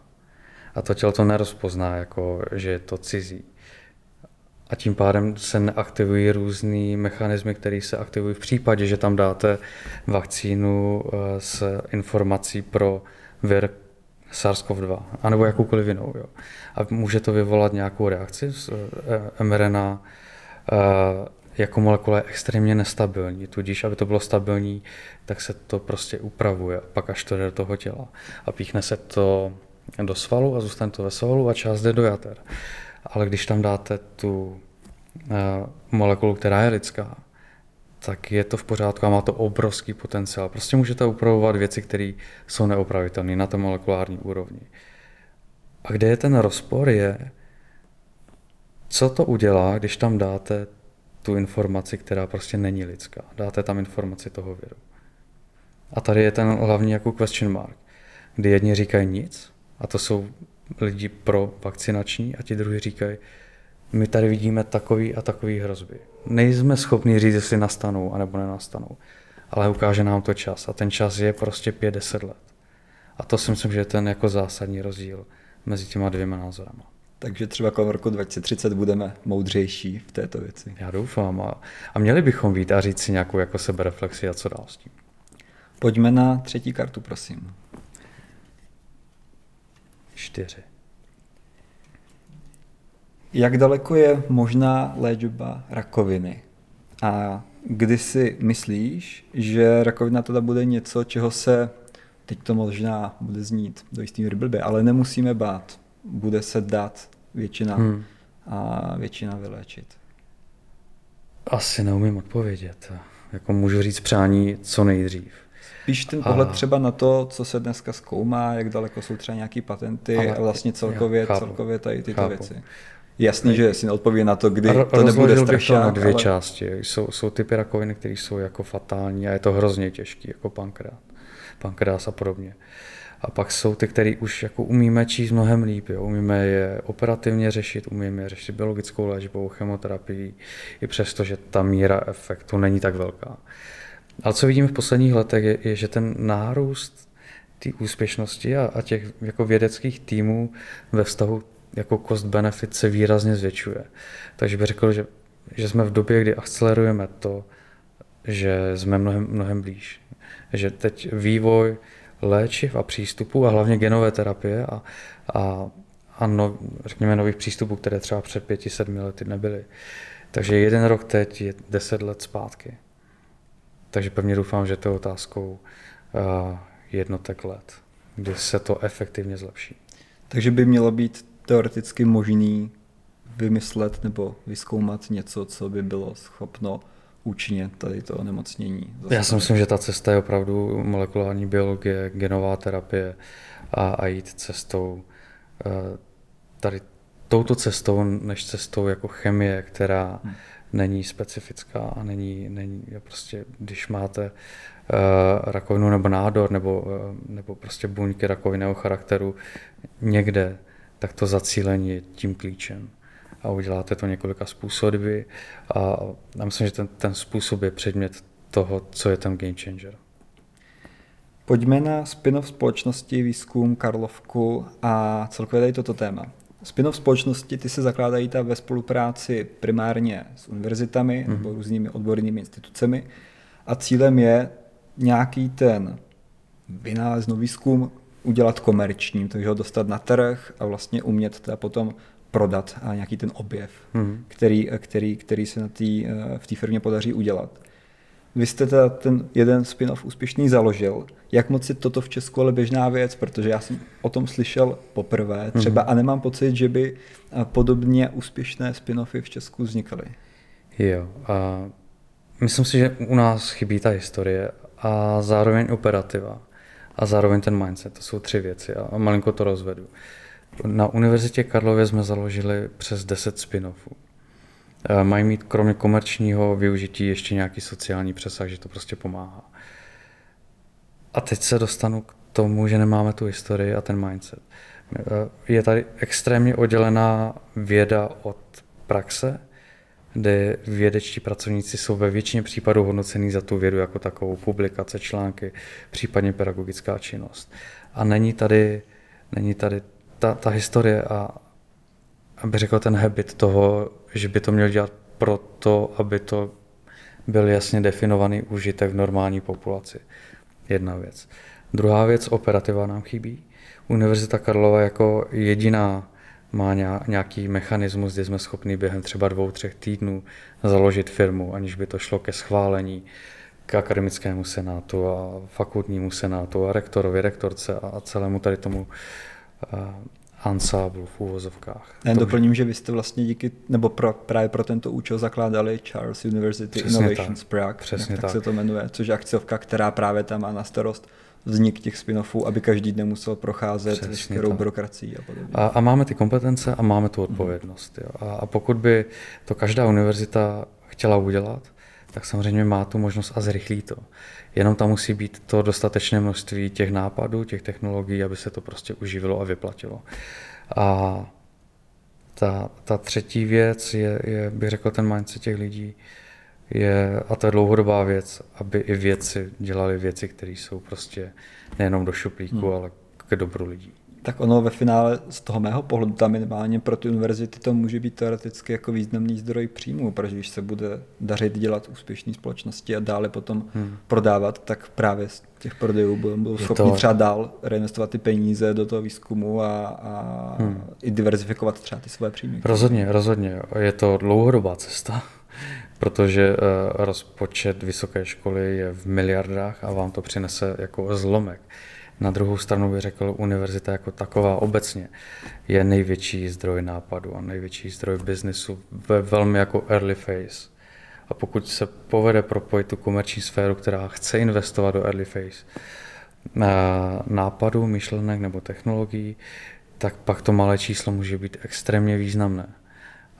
A to tělo to nerozpozná, jako, že je to cizí. A tím pádem se neaktivují různý mechanismy, které se aktivují v případě, že tam dáte vakcínu s informací pro vir SARS-CoV dva, anebo jakoukoliv jinou. Jo. A může to vyvolat nějakou reakci. mRNA jako molekula je extrémně nestabilní, tudíž, aby to bylo stabilní, tak se to prostě upravuje, a pak až to jde do toho těla. A píchne se to do svalu a zůstane to ve svalu a část jde do jater. Ale když tam dáte tu molekulu, která je lidská, tak je to v pořádku a má to obrovský potenciál. Prostě můžete upravovat věci, které jsou neopravitelné na té molekulární úrovni. A kde je ten rozpor je, co to udělá, když tam dáte tu informaci, která prostě není lidská. Dáte tam informaci toho viru. A tady je ten hlavní jako question mark, kdy jedni říkají nic, a to jsou lidi pro vakcinační, a ti druhý říkají, my tady vidíme takový a takový hrozby. Nejsme schopni říct, jestli nastanou anebo nenastanou, ale ukáže nám to čas a ten čas je prostě pět deset let. A to si myslím, že je ten jako zásadní rozdíl mezi těma dvěma názorama. Takže třeba kolem roku dva tisíce třicet budeme moudřejší v této věci. Já doufám a, a měli bychom vít a říct si nějakou jako sebereflexi a co dál s tím. Pojďme na třetí kartu, prosím. Čtyři. Jak daleko je možná léčba rakoviny? A kdy si myslíš, že rakovina teda bude něco, čeho se, teď to možná bude znít do jistý míry blbě, ale nemusíme bát. Bude se dát většina, hmm. a většina vyléčit. Asi neumím odpovědět. Jako můžu říct přání co nejdřív. Spíš ten pohled a... třeba na to, co se dneska zkoumá, jak daleko jsou třeba nějaké patenty, ale... a vlastně celkově, chápu, celkově tady tyto chápu. věci. Jasný, že si neodpoví na to, kdy to Rozložil nebude strašák. Rozložil dvě ale... části. Jsou, jsou typy rakoviny, které jsou jako fatální a je to hrozně těžký, jako pankreas, pankreas a podobně. A pak jsou ty, které už jako umíme číst mnohem líp. Jo. Umíme je operativně řešit, umíme je řešit biologickou léčbou, chemoterapii, i přesto, že ta míra efektu není tak velká. Ale co vidíme v posledních letech je, je že ten nárůst té úspěšnosti a, a těch jako vědeckých týmů ve vztahu jako cost benefit se výrazně zvětšuje. Takže bych řekl, že, že jsme v době, kdy akcelerujeme to, že jsme mnohem, mnohem blíž. Že teď vývoj léčiv a přístupů a hlavně genové terapie a, a, a no, řekněme nových přístupů, které třeba před pěti, sedmi lety nebyly. Takže jeden rok teď je deset let zpátky. Takže pevně doufám, že to je otázkou uh, jednotek let, kdy se to efektivně zlepší. Takže by mělo být teoreticky možný vymyslet nebo vyzkoumat něco, co by bylo schopno účinně tady to onemocnění. Já si myslím, že ta cesta je opravdu molekulární biologie, genová terapie a, a jít cestou tady touto cestou, než cestou jako chemie, která hmm. není specifická a není, není prostě, když máte uh, rakovinu nebo nádor nebo, uh, nebo prostě buňky rakovinného charakteru někde, tak to zacílení je tím klíčem. A uděláte to několika způsoby a já myslím, že ten, ten způsob je předmět toho, co je ten game changer. Pojďme na spin-off společnosti, výzkum, Karlovku a celkově tady toto téma. Spin-off společnosti, ty se zakládají ta ve spolupráci primárně s univerzitami mm. nebo různými odbornými institucemi a cílem je nějaký ten vynález, výzkum udělat komerčním, takže ho dostat na trh a vlastně umět teda potom prodat a nějaký ten objev, mm. který, který, který se na tý, v té firmě podaří udělat. Vy jste teda ten jeden spin-off úspěšný založil. Jak moc je toto v Česku ale běžná věc? Protože já jsem o tom slyšel poprvé třeba a nemám pocit, že by podobně úspěšné spin-offy v Česku vznikaly. Jo. A myslím si, že u nás chybí ta historie a zároveň operativa a zároveň ten mindset. To jsou tři věci a malinko to rozvedu. Na Univerzitě Karlově jsme založili přes deset spin-offů. Mají mít kromě komerčního využití ještě nějaký sociální přesah, že to prostě pomáhá. A teď se dostanu k tomu, že nemáme tu historii a ten mindset. Je tady extrémně oddělená věda od praxe, kde vědečtí pracovníci jsou ve většině případů hodnocení za tu vědu jako takovou, publikace, články, případně pedagogická činnost. A není tady, není tady ta, ta historie a abych řekl ten habit toho, že by to měl dělat proto, aby to byl jasně definovaný užitek v normální populaci. Jedna věc. Druhá věc, operativa nám chybí. Univerzita Karlova jako jediná má nějaký mechanismus, kde jsme schopni během třeba dvou, třech týdnů založit firmu, aniž by to šlo ke schválení k akademickému senátu a fakultnímu senátu a rektorovi, rektorce a celému tady tomu ansáblu v úvozovkách. Já doplním, že vy jste vlastně díky, nebo pro, právě pro tento účel zakládali Charles University přesně Innovations Prague, přesně tak, tak se to jmenuje, což je akciovka, která právě tam má na starost vznik těch spin-offů, aby každý den musel procházet veškerou byrokracií a podobně. A, a máme ty kompetence a máme tu odpovědnost. Jo. A, a pokud by to každá univerzita chtěla udělat, tak samozřejmě má tu možnost a zrychlí to. Jenom tam musí být to dostatečné množství těch nápadů, těch technologií, aby se to prostě uživilo a vyplatilo. A ta, ta třetí věc je, je, bych řekl, ten mindset těch lidí, je, a to je dlouhodobá věc, aby i vědci dělali věci, které jsou prostě nejenom do šuplíku, hmm. ale k dobru lidí. Tak ono ve finále z toho mého pohledu tam minimálně pro ty univerzity to může být teoreticky jako významný zdroj příjmů, protože když se bude dařit dělat úspěšné společnosti a dále potom hmm. prodávat, tak právě z těch prodejů budou schopni to... třeba dál reinvestovat ty peníze do toho výzkumu a, a hmm. i diverzifikovat třeba ty své příjmy. Rozhodně, rozhodně. Je to dlouhodobá cesta, protože rozpočet vysoké školy je v miliardách a vám to přinese jako zlomek. Na druhou stranu bych řekl, univerzita jako taková obecně je největší zdroj nápadu a největší zdroj biznesu ve velmi jako early phase. A pokud se povede propojit tu komerční sféru, která chce investovat do early phase nápadů, myšlenek nebo technologií, tak pak to malé číslo může být extrémně významné.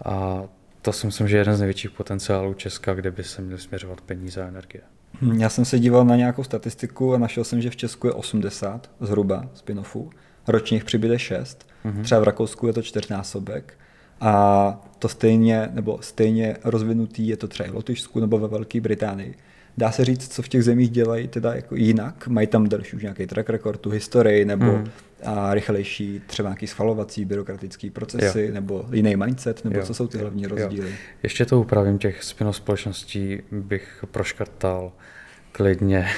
A to si myslím, že je jeden z největších potenciálů Česka, kde by se měly směřovat peníze a energie. Já jsem se díval na nějakou statistiku a našel jsem, že v Česku je osmdesát zhruba spin-offů, ročně jich přibyde šest, mm-hmm. třeba v Rakousku je to čtyřnásobek a to stejně, nebo stejně rozvinutý je to třeba v Lotyšsku nebo ve Velké Británii. Dá se říct, co v těch zemích dělají teda jako jinak? Mají tam další už nějaký track record, tu historii, nebo mm. a rychlejší třeba nějaký schvalovací byrokratické procesy, jo. nebo jiný mindset, nebo jo. co jsou ty hlavní rozdíly? Jo. Ještě to upravím, těch spin-off společností bych proškrtal klidně,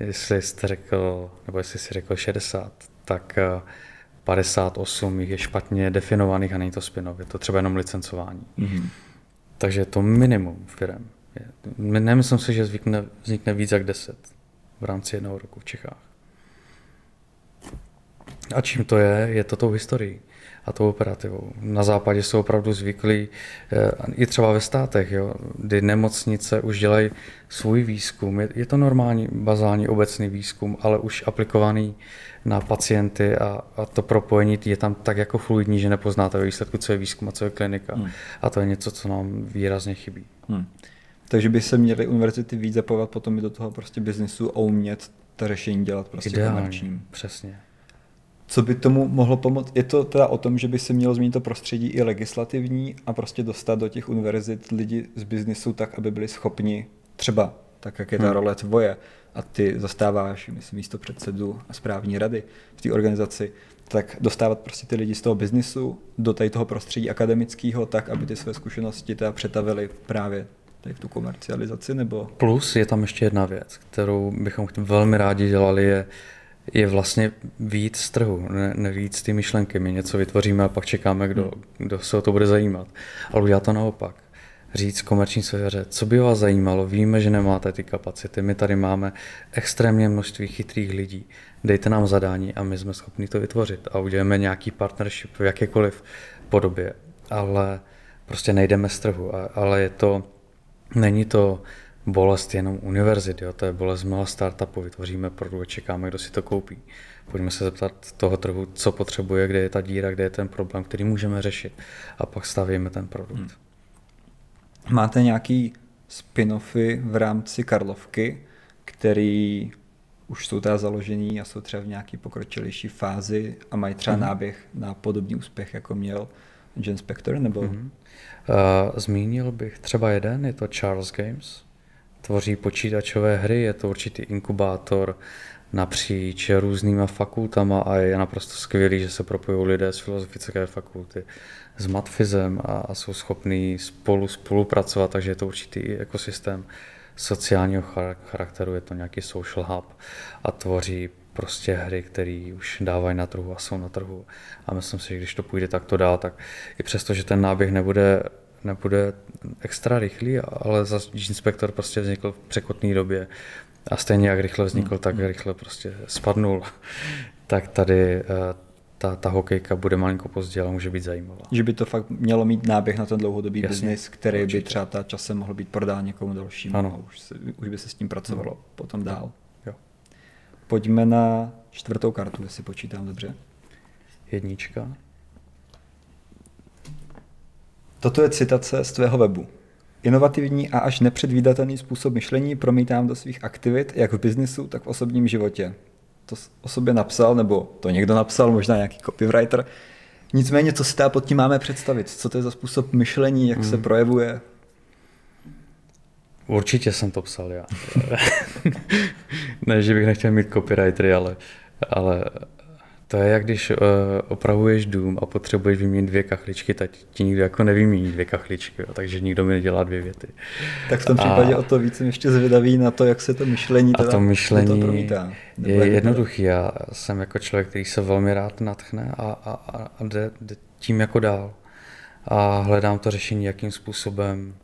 jestli jste řekl, nebo jestli jsi řekl šedesát, tak padesát osm jich je špatně definovaných a není to spin-off, je to třeba jenom licencování. Mm. Takže je to minimum firem. Nemyslím si, že vznikne, vznikne víc jak deset v rámci jednoho roku v Čechách. A čím to je? Je to tou historií a tou operativou. Na západě jsou opravdu zvyklí, i třeba ve státech, jo, kdy nemocnice už dělají svůj výzkum. Je, je to normální, bazální, obecný výzkum, ale už aplikovaný na pacienty a, a to propojení je tam tak jako fluidní, že nepoznáte ve výsledku, co je výzkum a co je klinika. Hmm. A to je něco, co nám výrazně chybí. Hmm. Takže by se měly univerzity víc zapojovat potom i do toho prostě biznesu a umět ta řešení dělat prostě ideálně, komerčním. Přesně. Co by tomu mohlo pomoct? Je to teda o tom, že by se mělo změnit to prostředí i legislativní a prostě dostat do těch univerzit lidi z biznesu tak, aby byli schopni třeba, tak jak je ta hmm. role tvoje a ty zastáváš, myslím, místo předsedu a správní rady v té organizaci, tak dostávat prostě ty lidi z toho biznisu do tady toho prostředí akademického, tak aby ty své zkušenosti teda přetavily právě tady v tu komercializaci, nebo... Plus je tam ještě jedna věc, kterou bychom velmi rádi dělali, je, je vlastně vyjít z trhu, ne, ne vyjít z ty myšlenky. My něco vytvoříme a pak čekáme, kdo, kdo se o to bude zajímat. Ale udělat to naopak. Říct komerční sféře, co by vás zajímalo, víme, že nemáte ty kapacity, my tady máme extrémně množství chytrých lidí, dejte nám zadání a my jsme schopni to vytvořit a uděláme nějaký partnership v jakékoliv podobě, ale prostě nejdeme z trhu, ale je to, není to bolest jenom univerzity, to je bolest mnoha startupů, vytvoříme produkt, čekáme, kdo si to koupí. Pojďme se zeptat toho trhu, co potřebuje, kde je ta díra, kde je ten problém, který můžeme řešit a pak stavíme ten produkt. Hmm. Máte nějaký spin-offy v rámci Karlovky, který už jsou teda založení a jsou třeba v nějaký pokročilejší fázi a mají třeba mm-hmm. náběh na podobný úspěch, jako měl Genespector, nebo? Mm-hmm. Uh, zmínil bych třeba jeden, je to Charles Games. Tvoří počítačové hry, je to určitý inkubátor napříč různýma fakultama a je naprosto skvělý, že se propojují lidé z filozofické fakulty s matfizem a, a jsou schopní spolu spolupracovat, takže je to určitý ekosystém sociálního charakteru, je to nějaký social hub a tvoří prostě hry, které už dávají na trhu a jsou na trhu. A myslím si, že když to půjde takto dál, tak i přesto, že ten náběh nebude nebude extra rychlý, ale zase Genespector prostě vznikl v překotné době a stejně jak rychle vznikl, tak rychle prostě spadnul. Tak tady ta, ta hokejka bude malinko později, ale může být zajímavá. Že by to fakt mělo mít náběh na ten dlouhodobý biznis, který určitě by třeba ta časem mohl být prodán někomu dalšímu ano. a už, se, už by se s tím pracovalo no. potom dál. Jo. Pojďme na čtvrtou kartu, jestli počítám dobře. Jednička. Toto je citace z tvého webu. Inovativní a až nepředvídatelný způsob myšlení promítám do svých aktivit, jak v biznisu, tak v osobním životě. To o sobě napsal, nebo to někdo napsal, možná nějaký copywriter. Nicméně, co si teda pod tím máme představit? Co to je za způsob myšlení, jak hmm. se projevuje? Určitě jsem to psal já. Ne, že bych nechtěl mít copywritery, ale... ale... To je jak když uh, opravuješ dům a potřebuješ vyměnit dvě kachličky, tak ti nikdo jako nevymění dvě kachličky, jo, takže nikdo mi nedělá dvě věty. Tak v tom případě a, o to víc jsem ještě zvědavý na to, jak se to myšlení teda, a to myšlení to promítá. Je jednoduchý. Já jsem jako člověk, který se velmi rád natchne a, a, a jde, jde tím jako dál. A hledám to řešení, jakým způsobem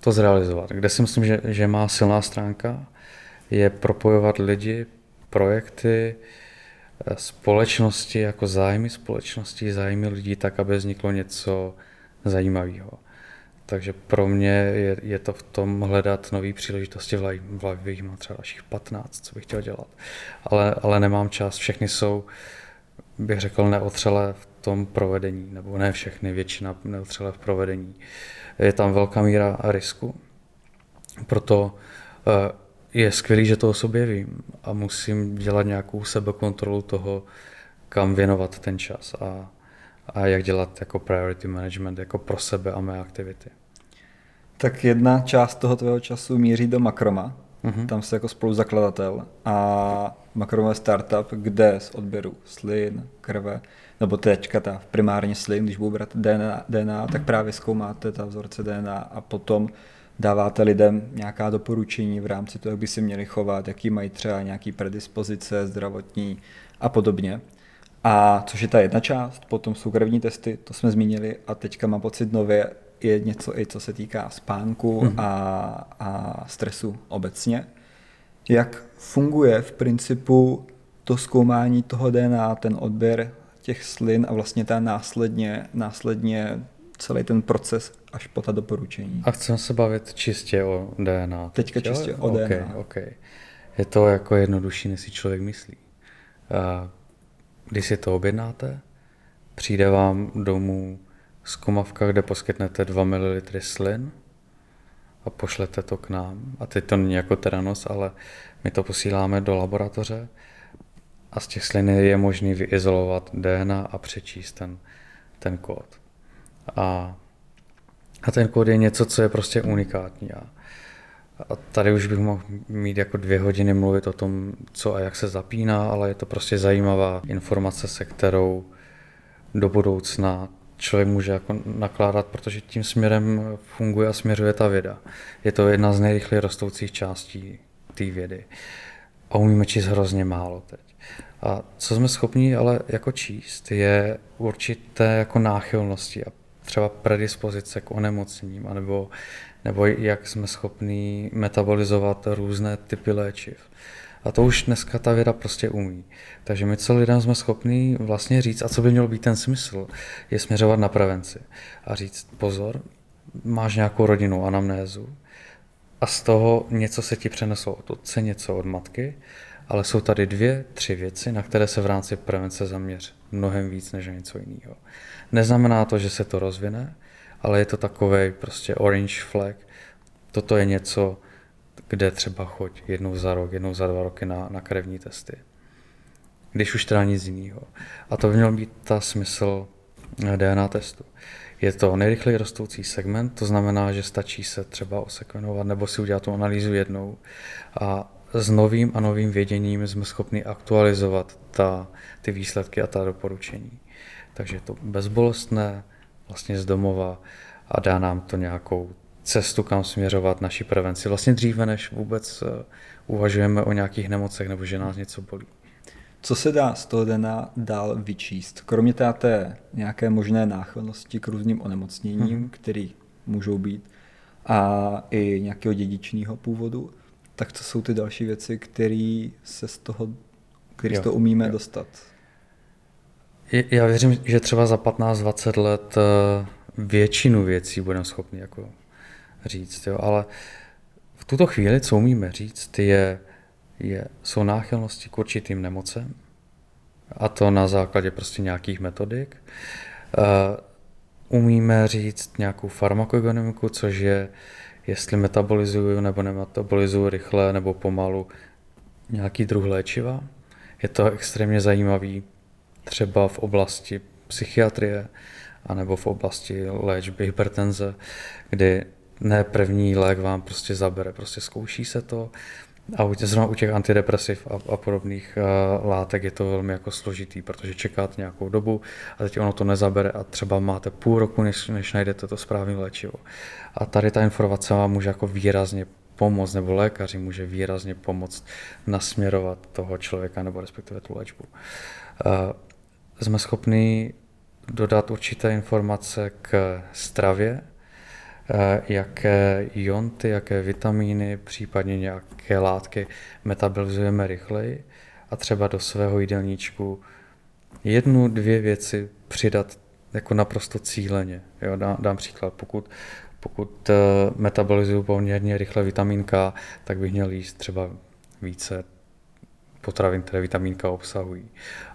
to zrealizovat. Kde si myslím, že, že má silná stránka, je propojovat lidi, projekty, společnosti, jako zájmy společnosti, zájmy lidí, tak, aby vzniklo něco zajímavého. Takže pro mě je, je to v tom hledat nové příležitosti, v hlavě jich mám třeba dalších patnáct, co bych chtěl dělat. Ale, ale nemám čas, všechny jsou, bych řekl, neotřelé v tom provedení, nebo ne všechny, většina neotřelé v provedení. Je tam velká míra risku, proto je skvělý, že to o sobě vím a musím dělat nějakou sebekontrolu toho, kam věnovat ten čas a, a jak dělat jako priority management, jako pro sebe a mé aktivity. Tak jedna část toho tvého času míří do Macroma, mm-hmm. tam jsi jako spoluzakladatel a Macromo je startup, kde z odběru slin, krve, nebo tečka, ta primárně slin, když budu brát D N A, D N A, tak právě zkoumáte ta vzorce D N A a potom dáváte lidem nějaká doporučení v rámci toho, jak by si měli chovat, jaký mají třeba nějaké predispozice zdravotní a podobně. A což je ta jedna část, potom jsou krevní testy, to jsme zmínili a teďka mám pocit nově je něco i co se týká spánku mm-hmm. a, a stresu obecně. Jak funguje v principu to zkoumání toho D N A, ten odběr těch slin a vlastně ta následně, následně celý ten proces až po ta doporučení. A chceme se bavit čistě o D N A. Teďka teď, čistě o okay, D N A. Okay. Je to jako jednodušší, než si člověk myslí. Když si to objednáte, přijde vám domů zkumavka, kde poskytnete dva mililitry slin a pošlete to k nám. A teď to není jako Theranos, ale my to posíláme do laboratoře a z těch slin je možné vyizolovat D N A a přečíst ten, ten kód. A, a ten kód je něco, co je prostě unikátní. A, A tady už bych mohl mít jako dvě hodiny mluvit o tom, co a jak se zapíná, ale je to prostě zajímavá informace, se kterou do budoucna člověk může jako nakládat, protože tím směrem funguje a směřuje ta věda. Je to jedna z nejrychleji rostoucích částí té vědy. A umíme číst hrozně málo teď. A co jsme schopni ale jako číst, je určité jako náchylnosti a třeba predispozice k onemocněním, anebo nebo jak jsme schopni metabolizovat různé typy léčiv. A to už dneska ta věda prostě umí. Takže my co lidem jsme schopni vlastně říct, a co by měl být ten smysl, je směřovat na prevenci. A říct, pozor, máš nějakou rodinnou anamnézu a z toho něco se ti přeneslo od otce, něco od matky, ale jsou tady dvě, tři věci, na které se v rámci prevence zaměř mnohem víc než něco jiného. Neznamená to, že se to rozvine, ale je to takovej prostě orange flag. Toto je něco, kde třeba choď jednou za rok, jednou za dva roky na, na krevní testy. Když už teda nic jiného. A to by měl být ta smysl D N A testu. Je to nejrychleji rostoucí segment, to znamená, že stačí se třeba osekvenovat nebo si udělat tu analýzu jednou. A s novým a novým věděním jsme schopni aktualizovat ta, ty výsledky a ta doporučení. Takže je to bezbolestné, vlastně z domova a dá nám to nějakou cestu, kam směřovat naši prevenci. Vlastně dříve, než vůbec uvažujeme o nějakých nemocech nebo že nás něco bolí. Co se dá z toho D N A dál vyčíst? Kromě té nějaké možné náchylnosti k různým onemocněním, hmm. které můžou být, a i nějakého dědičného původu, tak co jsou ty další věci, které se z toho, který jo, z toho umíme jo. dostat? Já věřím, že třeba za patnáct dvacet let většinu věcí budeme schopni jako říct, jo? Ale v tuto chvíli, co umíme říct, je, je, jsou náchylnosti k určitým nemocem, a to na základě prostě nějakých metodik. Umíme říct nějakou farmakogenomiku, což je, jestli metabolizuju nebo nemetabolizuju rychle nebo pomalu nějaký druh léčiva. Je to extrémně zajímavý třeba v oblasti psychiatrie anebo v oblasti léčby hypertenze, kdy ne první lék vám prostě zabere, prostě zkouší se to a u těch, zrovna u těch antidepresiv a, a podobných uh, látek je to velmi jako složitý, protože čekáte nějakou dobu a teď ono to nezabere a třeba máte půl roku, než, než najdete to správné léčivo. A tady ta informace vám může jako výrazně pomoct, nebo lékaři může výrazně pomoct nasměrovat toho člověka nebo respektive tu léčbu. Uh, jsme schopni dodat určité informace k stravě, jaké jonty, jaké vitamíny, případně nějaké látky metabolizujeme rychleji a třeba do svého jídelníčku jednu, dvě věci přidat jako naprosto cíleně. Jo, dám, dám příklad, pokud, pokud metabolizuju poměrně rychle vitamin K, tak bych měl jíst třeba více potravin, které vitamin K obsahují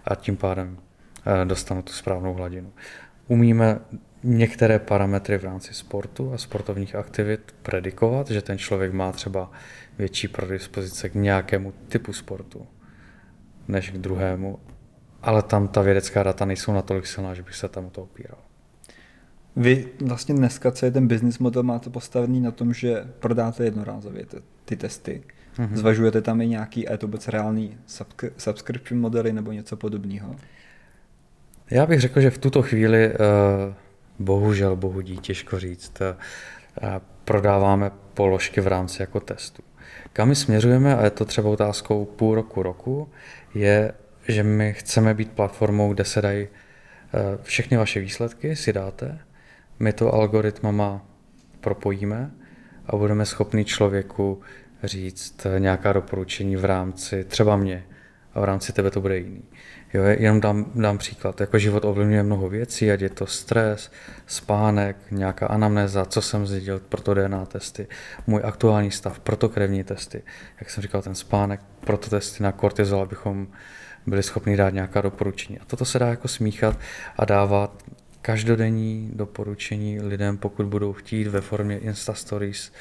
a tím pádem dostanu tu správnou hladinu. Umíme některé parametry v rámci sportu a sportovních aktivit predikovat, že ten člověk má třeba větší predispozice k nějakému typu sportu než k druhému, ale tam ta vědecká data nejsou natolik silná, že bych se tam o to opíral. Vy vlastně dneska celý ten business model máte postavený na tom, že prodáte jednorázově ty, ty testy. Mm-hmm. Zvažujete tam i nějaký, a je to vůbec reálný subskri- subscription modely nebo něco podobného? Já bych řekl, že v tuto chvíli uh, bohužel, bohudí, těžko říct, prodáváme položky v rámci jako testů. Kam my směřujeme, a je to třeba otázkou půl roku, roku, je, že my chceme být platformou, kde se dají všechny vaše výsledky, si dáte, my to algoritmama propojíme a budeme schopni člověku říct nějaká doporučení v rámci třeba mě, a v rámci tebe to bude jiný. Jo, jenom dám, dám příklad, jako život ovlivňuje mnoho věcí, ať je to stres, spánek, nějaká anamnéza, co jsem zdědil, proto D N A testy, můj aktuální stav, proto krevní testy, jak jsem říkal, ten spánek, proto testy na kortizol, abychom byli schopni dát nějaká doporučení. A toto se dá jako smíchat a dávat každodenní doporučení lidem, pokud budou chtít ve formě Insta Stories.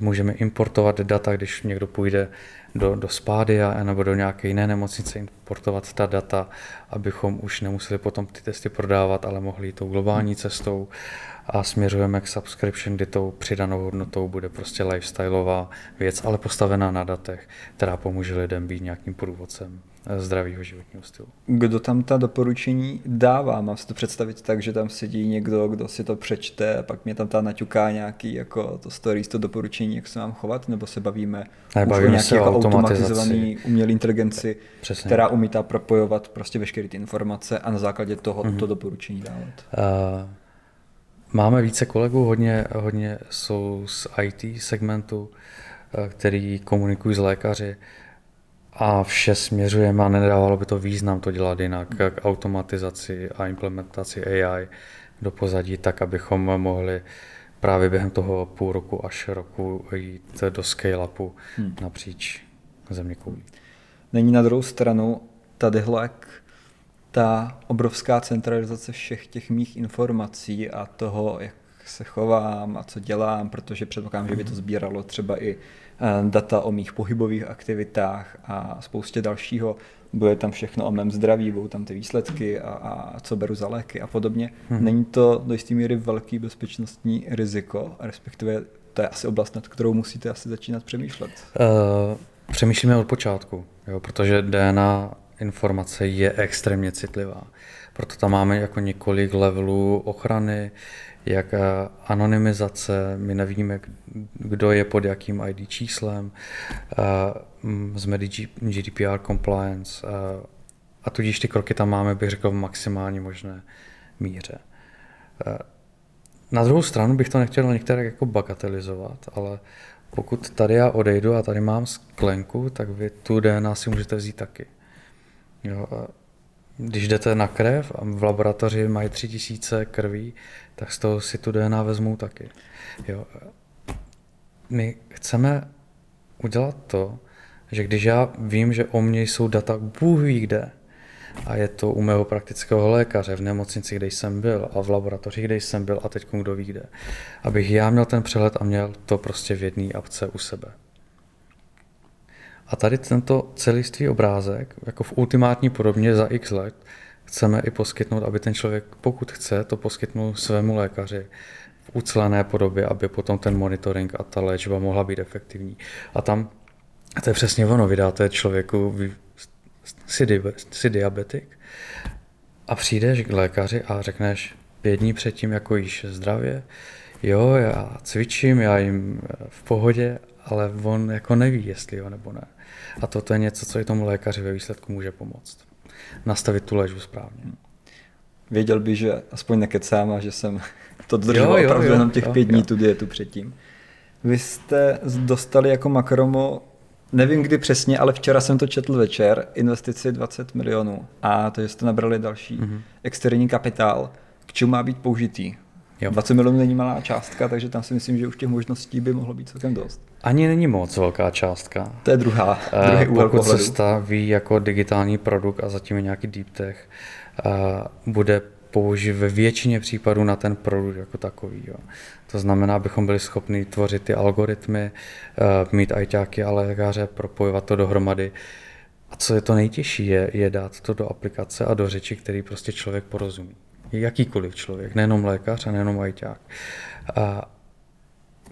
Můžeme importovat data, když někdo půjde do, do Spádia nebo do nějaké jiné nemocnice, importovat ta data, abychom už nemuseli potom ty testy prodávat, ale mohli tou globální cestou a směřujeme k subscription, kdy tou přidanou hodnotou bude prostě lifestyleová věc, ale postavená na datech, která pomůže lidem být nějakým průvodcem zdravýho životního stylu. Kdo tam ta doporučení dává? Mám si to představit tak, že tam sedí někdo, kdo si to přečte a pak mě tam ta naťuká nějaký jako to stories, to doporučení, jak se mám chovat, nebo se bavíme ne, už o nějaké jako automatizované umělé inteligenci, přesně, která umí ta propojovat prostě veškeré ty informace a na základě toho mm-hmm. to doporučení dávat? Uh, máme více kolegů, hodně, hodně jsou z í té segmentu, který komunikují s lékaři, a vše směřujeme a nedávalo by to význam to dělat jinak, k automatizaci a implementaci á í do pozadí, tak abychom mohli právě během toho půl roku až roku jít do scale-upu hmm. napříč zeměkoulí. Není na druhou stranu tadyhle ta obrovská centralizace všech těch mých informací a toho, jak se chovám a co dělám, protože předpokládám, že by to sbíralo třeba i data o mých pohybových aktivitách a spoustě dalšího. Bude tam všechno o mém zdraví, budou tam ty výsledky a, a co beru za léky a podobně. Hmm. Není to do jisté míry velký bezpečnostní riziko, respektive to je asi oblast, nad kterou musíte asi začínat přemýšlet? Uh, přemýšlíme od počátku, jo, protože dé en á informace je extrémně citlivá. Proto tam máme jako několik levelů ochrany, jak anonymizace, my nevíme, kdo je pod jakým í dé číslem, jsme gé dé pé er compliance a tudíž ty kroky tam máme, bych řekl, v maximální možné míře. Na druhou stranu bych to nechtěl některé jako bagatelizovat, ale pokud tady já odejdu a tady mám sklenku, tak vy tu dé en á si můžete vzít taky. Jo, když jdete na krev a v laboratoři mají tři tisíce krví, tak z toho si tu dé en á vezmou taky. Jo. My chceme udělat to, že když já vím, že o mně jsou data bůh ví kde a je to u mého praktického lékaře, v nemocnici, kde jsem byl a v laboratoři, kde jsem byl a teď kdo ví kde, abych já měl ten přehled a měl to prostě v jedné apce u sebe. A tady tento celistvý obrázek, jako v ultimátní podobě za x let, chceme i poskytnout, aby ten člověk, pokud chce, to poskytnul svému lékaři v ucelené podobě, aby potom ten monitoring a ta léčba mohla být efektivní. A tam, to je přesně ono, vydáte člověku, vy jsi diabetik a přijdeš k lékaři a řekneš pět dní předtím, jako jíš zdravě, jo, já cvičím, já jim v pohodě, ale on jako neví, jestli jo nebo ne. A toto je něco, co i tomu lékaři ve výsledku může pomoct. Nastavit tu léčbu správně. Věděl by, že aspoň nekecám a že jsem to dodržoval opravdu jenom těch jo, pět dní jo. tu dietu předtím. Vy jste dostali jako Macromo, nevím kdy přesně, ale včera jsem to četl večer, investici dvacet milionů a to, že jste nabrali další mm-hmm. externí kapitál, k čemu má být použitý? Jo. dvacet milionů není malá částka, takže tam si myslím, že už těch možností by mohlo být celkem dost. Ani není moc velká částka. To je druhá, druhý úhel pohledu. Pokud se staví jako digitální produkt a zatím je nějaký deep tech, bude použit ve většině případů na ten produkt jako takový. Jo. To znamená, abychom byli schopni tvořit ty algoritmy, mít ajťáky a lékaře, propojovat to dohromady. A co je to nejtěžší, je, je dát to do aplikace a do řeči, který prostě člověk porozumí. Jakýkoliv člověk, nejenom lékař a nejenom ajťák. A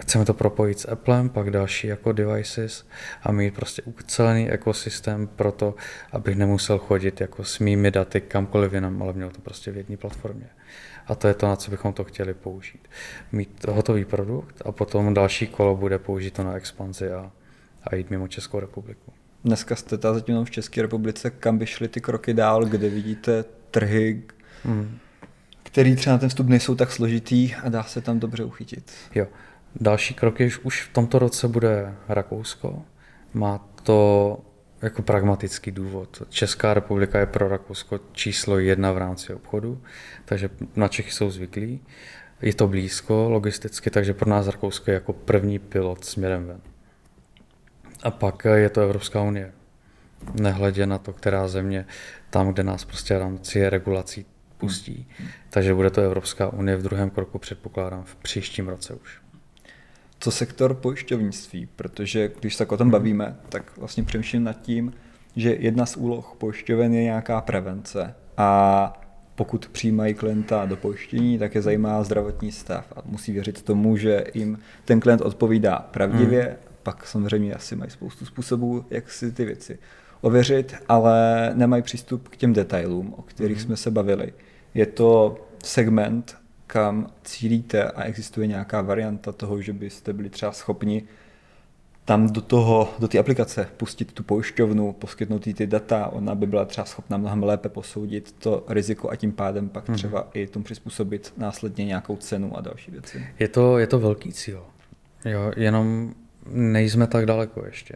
chceme to propojit s Applem, pak další jako devices a mít prostě ucelený ekosystém pro to, abych nemusel chodit jako s mými daty kamkoliv jinam, ale měl to prostě v jedné platformě. A to je to, na co bychom to chtěli použít. Mít hotový produkt a potom další kolo bude použít to na expanzi a, a jít mimo Českou republiku. Dneska jste ta zatím jenom v České republice, kam by šly ty kroky dál, kde vidíte trhy, mm. který třeba na ten vstup nejsou tak složitý a dá se tam dobře uchytit. Jo. Další krok je, už v tomto roce bude Rakousko. Má to jako pragmatický důvod. Česká republika je pro Rakousko číslo jedna v rámci obchodu, takže na Čechy jsou zvyklí. Je to blízko logisticky, takže pro nás Rakousko je jako první pilot směrem ven. A pak je to Evropská unie. Nehledě na to, která země tam, kde nás prostě v rámci regulací pustí. Takže bude to Evropská unie v druhém kroku, předpokládám, v příštím roce už. Co sektor pojišťovnictví, protože když se o tom bavíme, tak vlastně přemýšlím nad tím, že jedna z úloh pojišťoven je nějaká prevence a pokud přijímají klienta do pojištění, tak je zajímá zdravotní stav a musí věřit tomu, že jim ten klient odpovídá pravdivě. Hmm. Pak samozřejmě asi mají spoustu způsobů, jak si ty věci ověřit, ale nemají přístup k těm detailům, o kterých hmm. jsme se bavili. Je to segment, kam cílíte a existuje nějaká varianta toho, že byste byli třeba schopni tam do toho, do té aplikace pustit tu pojišťovnu, poskytnout jí ty data, ona by byla třeba schopna mnohem lépe posoudit to riziko a tím pádem pak hmm. třeba i tomu přizpůsobit následně nějakou cenu a další věci. Je to, je to velký cíl, jo, jenom nejsme tak daleko ještě,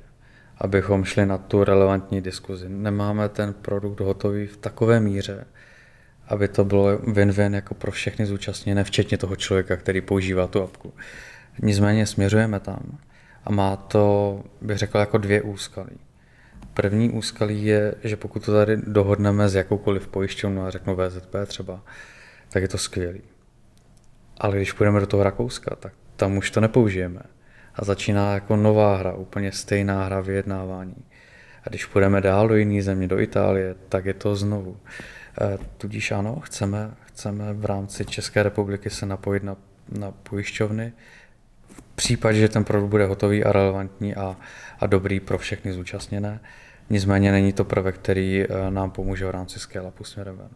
abychom šli na tu relevantní diskuzi. Nemáme ten produkt hotový v takové míře, aby to bylo win-win jako pro všechny zúčastněné, včetně toho člověka, který používá tu apku. Nicméně směřujeme tam. A má to, bych řekl, jako dvě úskalí. První úskalí je, že pokud to tady dohodneme s jakoukoliv pojišťovnou a řeknu V Z P třeba, tak je to skvělý. Ale když půjdeme do toho Rakouska, tak tam už to nepoužijeme. A začíná jako nová hra, úplně stejná hra vyjednávání. A když půjdeme dál do jiné země, do Itálie, tak je to znovu. Tudíž ano, chceme, chceme v rámci České republiky se napojit na, na pojišťovny, v případě, že ten produkt bude hotový a relevantní a, a dobrý pro všechny zúčastněné. Nicméně není to prvek, který nám pomůže v rámci scale-upu směrem ven.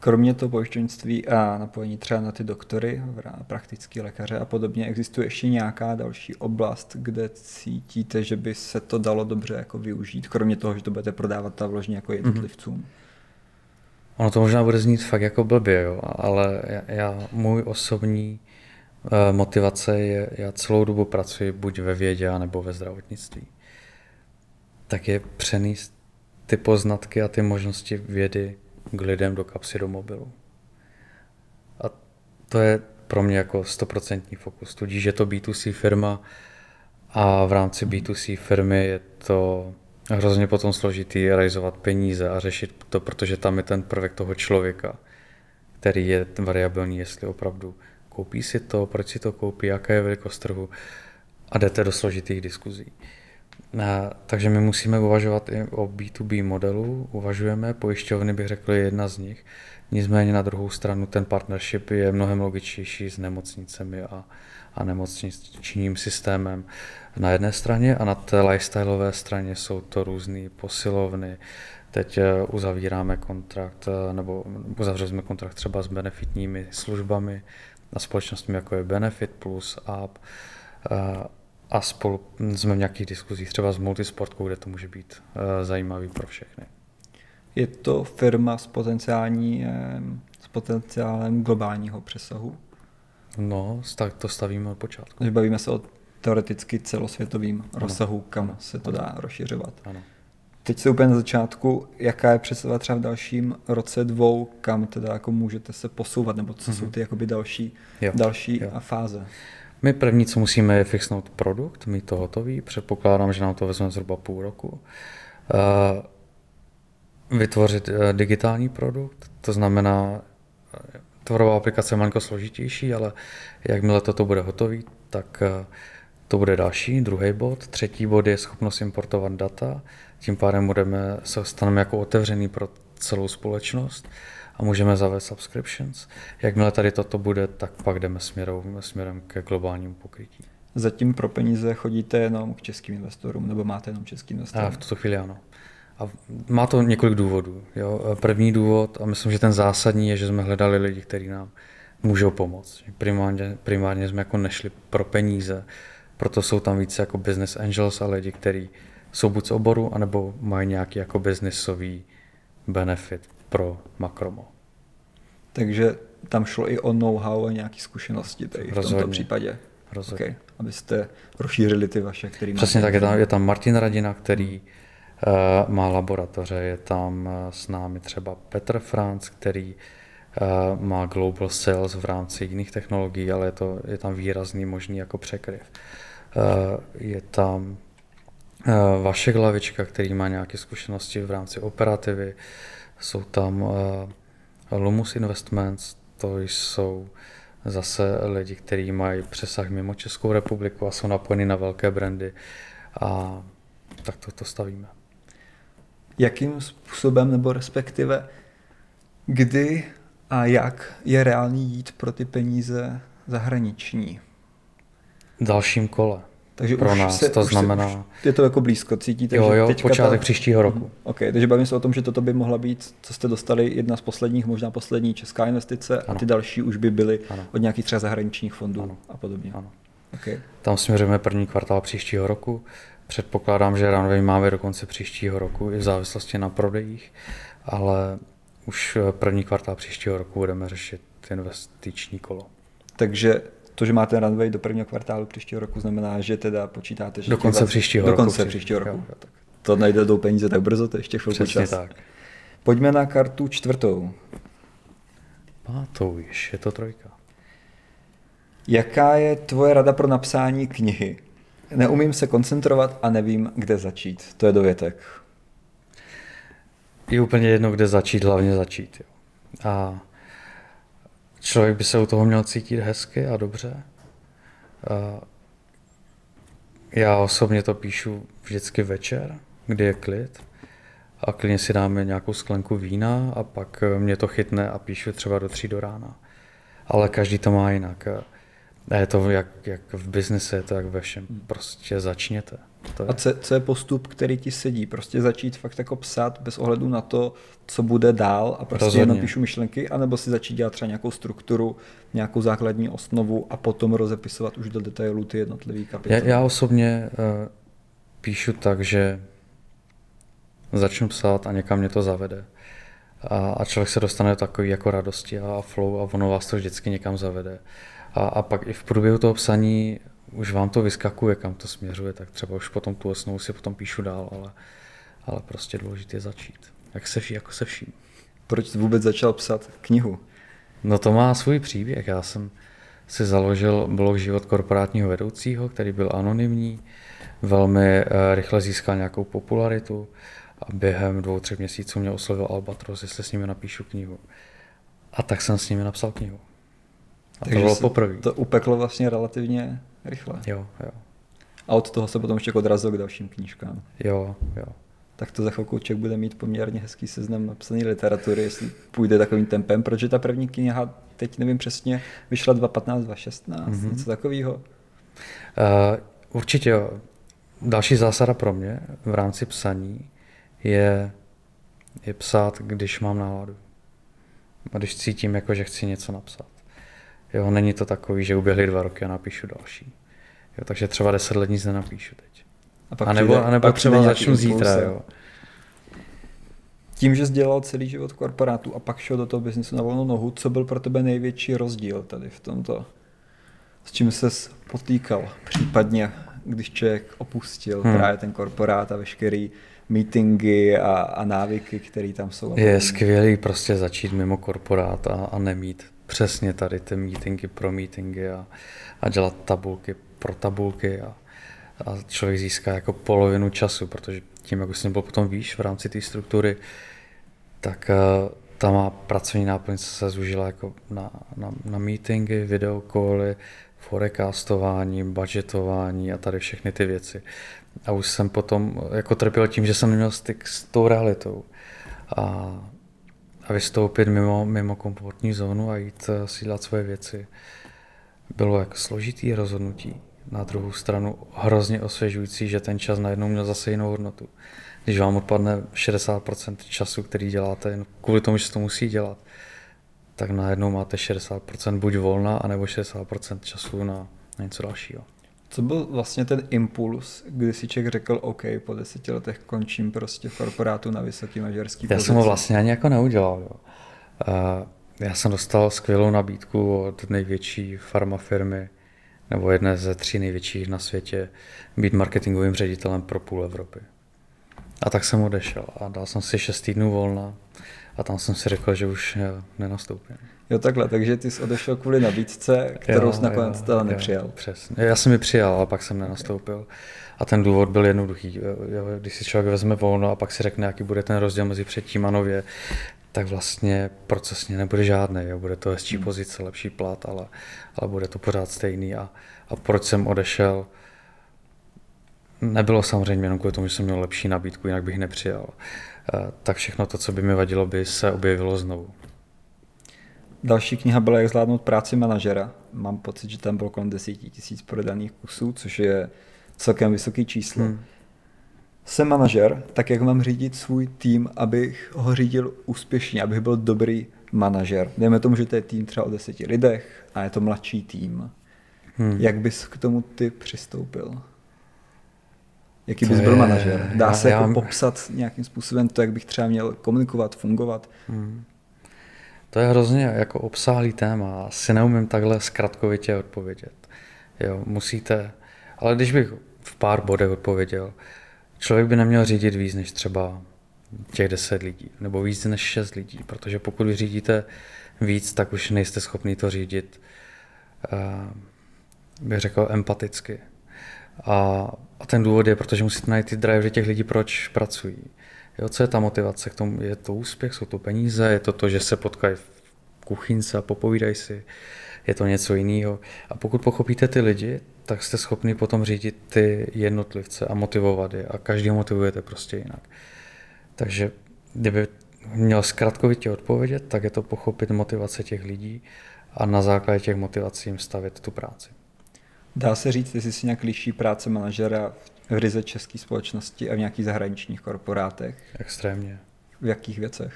Kromě toho pojišťovnictví a napojení třeba na ty doktory, praktický lékaře a podobně, existuje ještě nějaká další oblast, kde cítíte, že by se to dalo dobře jako využít, kromě toho, že to budete prodávat ta vložně jako jednotlivcům? Mm-hmm. Ono to možná bude znít fakt jako blbě, jo, ale já, já, můj osobní motivace je, já celou dobu pracuji buď ve vědě, nebo ve zdravotnictví. Tak je přenést ty poznatky a ty možnosti vědy k lidem do kapsy, do mobilu. A to je pro mě jako stoprocentní fokus. Tudíž je to B two C firma a v rámci B two C firmy je to hrozně potom složitý realizovat peníze a řešit to, protože tam je ten prvek toho člověka, který je variabilní, jestli opravdu koupí si to, proč si to koupí, jaká je velikost trhu a jdete do složitých diskuzí. A, takže my musíme uvažovat i o B two B modelu, uvažujeme, pojišťovny bych řekl jedna z nich, nicméně na druhou stranu ten partnership je mnohem logičtější s nemocnicemi a, a nemocničním systémem na jedné straně a na té lifestyleové straně jsou to různé posilovny. Teď uzavíráme kontrakt, nebo uzavřeli jsme kontrakt třeba s benefitními službami a společnostmi jako je Benefit Plus a, a, a spolu jsme v nějakých diskuzích třeba s Multisportkou, kde to může být zajímavý pro všechny. Je to firma s, potenciální, s potenciálem globálního přesahu? No, tak to stavíme od počátku. Když bavíme se o teoreticky celosvětovým rozsahu, kam ano. se to ano. dá rozšiřovat. Ano. Teď se úplně na začátku, jaká je představa třeba v dalším roce dvou, kam teda jako můžete se posouvat, nebo co mm-hmm. jsou ty jakoby další, jo, další jo. fáze? My první, co musíme, je fixnout produkt, mít to hotový, předpokládám, že nám to vezme zhruba půl roku. Vytvořit digitální produkt, to znamená, tvorová aplikace je malinko složitější, ale jakmile toto bude hotový, tak to bude další, druhý bod. Třetí bod je schopnost importovat data. Tím pádem budeme, se staneme jako otevřený pro celou společnost a můžeme zavést subscriptions. Jakmile tady toto bude, tak pak jdeme směrem, směrem ke globálnímu pokrytí. Zatím pro peníze chodíte jenom k českým investorům, nebo máte jenom český investorům? A v tuto chvíli ano. A má to několik důvodů. Jo? První důvod, a myslím, že ten zásadní je, že jsme hledali lidi, kteří nám můžou pomoct. Primárně, primárně jsme jako nešli pro peníze, proto jsou tam více jako business angels a lidi, kteří jsou buď z oboru, anebo mají nějaký jako businessový benefit pro Macromo. Takže tam šlo i o know-how a nějaké zkušenosti tady v tomto případě. Rozhodně. Okay. Abyste rozšířili ty vaše, který Přesně máte. Tak, je tam, je tam Martin Radina, který uh, má laboratoře, je tam s námi třeba Petr Franz, který uh, má global sales v rámci jiných technologií, ale je, to, je tam výrazný možný jako překryv. Uh, je tam Vašek Hlavička, který má nějaké zkušenosti v rámci operativy. Jsou tam uh, Lumus Investments, to jsou zase lidi, kteří mají přesah mimo Českou republiku a jsou napojeni na velké brandy. A tak to, to stavíme. Jakým způsobem, nebo respektive Kdy a jak je reálný jít pro ty peníze zahraniční? V dalším kole. Takže pro nás se, to znamená... Se, je to jako blízko, cítíte? Jo, jo, teďka počátek ta... příštího roku. OK, takže bavím se o tom, že toto by mohla být, co jste dostali, jedna z posledních, možná poslední česká investice, ano. A ty další už by byly ano. Od nějakých třeba zahraničních fondů, ano. A podobně. Ano. Okay. Tam směřujeme první kvartál příštího roku. Předpokládám, že runway máme do konce příštího roku, i v závislosti na prodejích, ale už první kvartál příštího roku budeme řešit investiční kolo. Takže to, že máte runway do prvního kvartálu příštího roku, znamená, že teda počítáte, že do konce příštího roku. Do konce příštího roku. Tak to najdou peníze tak brzo, to ještě chvilku čas. Přesně tak. Pojďme na kartu čtvrtou. Pátou již, je to trojka. Jaká je tvoje rada pro napsání knihy? Neumím se koncentrovat a nevím, kde začít. To je dovětek. Je úplně jedno, kde začít, hlavně začít. Jo. A člověk by se u toho měl cítit hezky a dobře. A já osobně to píšu vždycky večer, kdy je klid. A klidně si dáme nějakou sklenku vína a pak mě to chytne a píšu třeba do tří do rána. Ale každý to má jinak. A je to jak, jak v biznise, je to jak ve všem. Prostě začněte. To je... A co, co je postup, který ti sedí? Prostě začít fakt jako psát bez ohledu na to, co bude dál a prostě jenom píšu myšlenky, anebo si začít dělat třeba nějakou strukturu, nějakou základní osnovu a potom rozepisovat už do detailů ty jednotlivý kapitoly. Já, já osobně uh, píšu tak, že začnu psát a někam mě to zavede. A, a člověk se dostane do takový jako radosti a flow a ono vás to vždycky někam zavede. A, a pak i v průběhu toho psaní už vám to vyskakuje, kam to směřuje, tak třeba už potom tu osnovu si potom píšu dál, ale, ale prostě důležité je začít. Jak se vší, jako se vším. Proč jsi vůbec začal psát knihu? No to má svůj příběh. Já jsem si založil blog Život korporátního vedoucího, který byl anonymní, velmi rychle získal nějakou popularitu a během dvou, třech měsíců mě oslovil Albatros, jestli s nimi napíšu knihu. A tak jsem s nimi napsal knihu. A takže to bylo poprvé. To upeklo vlastně relativně rychle. Jo, jo. A od toho se potom ještě odrazil k dalším knížkám. Jo, jo. Tak to za chvilku člověk bude mít poměrně hezký seznam napsané literatury, jestli půjde takovým tempem, protože ta první kniha, teď nevím přesně, vyšla dvacet patnáct, dvacet šestnáct, mm-hmm. Něco takového. Uh, určitě jo. Další zásada pro mě v rámci psaní je, je psát, když mám náladu. A když cítím, jako, že chci něco napsat. Jo, není to takový, že uběhly dva roky a napíšu další. Jo, takže třeba deset let nic nenapíšu teď. A, pak a nebo, přijde, a nebo pak třeba začnu zítra. Jo. Tím, že jsi dělal celý život korporátu a pak šel do toho biznesu na volnou nohu, co byl pro tebe největší rozdíl tady v tomto? S čím ses potýkal? Případně, když člověk opustil hmm. právě ten korporát a veškerý meetingy a, a návyky, které tam jsou. Je skvělý prostě začít mimo korporát a, a nemít přesně tady ty meetingy pro meetingy a, a dělat tabulky pro tabulky a, a člověk získá jako polovinu času, protože tím, jak už jsem byl potom výš v rámci té struktury, tak uh, ta má pracovní náplň se zúžila jako na, na, na meetingy, videokoly, forecastování, budgetování a tady všechny ty věci. A už jsem potom jako trpěl tím, že jsem neměl styk s tou realitou. A A vystoupit mimo, mimo komfortní zónu a jít si dělat svoje věci bylo jako složitý rozhodnutí. Na druhou stranu hrozně osvěžující, že ten čas najednou měl zase jinou hodnotu. Když vám odpadne šedesát procent času, který děláte, jen kvůli tomu, že to musí dělat, tak najednou máte šedesát procent buď volna, anebo šedesát procent času na, na něco dalšího. Co byl vlastně ten impuls, kdy si člověk řekl, OK, po deseti letech končím prostě v korporátu na vysoký manažerský pozici? Já jsem ho vlastně ani jako neudělal. Jo. Já jsem dostal skvělou nabídku od největší farmafirmy, nebo jedné ze tří největších na světě, být marketingovým ředitelem pro půl Evropy. A tak jsem odešel a dal jsem si šest týdnů volna a tam jsem si řekl, že už nenastoupím. Jo, takhle, takže ty jsi odešel kvůli nabídce, kterou jo, jsi nakonec teda nepřijal. Jo, přesně. Já jsem ji přijal, ale pak jsem nenastoupil. Okay. A ten důvod byl jednoduchý. Jo, když si člověk vezme volno a pak si řekne, jaký bude ten rozdíl mezi předtím a nově, tak vlastně procesně nebude žádný. Jo. Bude to hezčí hmm. pozice, lepší plat, ale, ale bude to pořád stejný. A, a proč jsem odešel? Nebylo samozřejmě jenom kvůli tomu, že jsem měl lepší nabídku, jinak bych nepřijal. Tak všechno to, co by mi vadilo, by se objevilo znovu. Další kniha byla Jak zvládnout práci manažera. Mám pocit, že tam bylo kolem deset tisíc prodaných kusů, což je celkem vysoký číslo. Hmm. Jsem manažer, tak jak mám řídit svůj tým, abych ho řídil úspěšně, abych byl dobrý manažer. Dejme tomu, že to je tým třeba o deseti lidech a je to mladší tým. Hmm. Jak bys k tomu ty přistoupil? Jaký bys byl manažer? Dá já, se jako já... popsat nějakým způsobem to, jak bych třeba měl komunikovat, fungovat? Hmm. To je hrozně jako obsáhlý téma. Asi neumím takhle zkratkovitě odpovědět. Jo, musíte, ale když bych v pár bodech odpověděl, člověk by neměl řídit víc než třeba těch deset lidí, nebo víc než šest lidí, protože pokud vy řídíte víc, tak už nejste schopni to řídit, bych řekl, empaticky. A, a ten důvod je, protože musíte najít ty drivery těch lidí, proč pracují. Jo, co je ta motivace k tomu? Je to úspěch, jsou to peníze, je to to, že se potkají v kuchyňce a popovídají si, je to něco jiného. A pokud pochopíte ty lidi, tak jste schopni potom řídit ty jednotlivce a motivovat je. A každého motivujete prostě jinak. Takže kdyby měl zkratkovitě odpovědět, tak je to pochopit motivace těch lidí a na základě těch motivací jim stavět tu práci. Dá se říct, jestli si nějak liší práce manažera v ryze české společnosti a v nějakých zahraničních korporátech? Extrémně. V jakých věcech?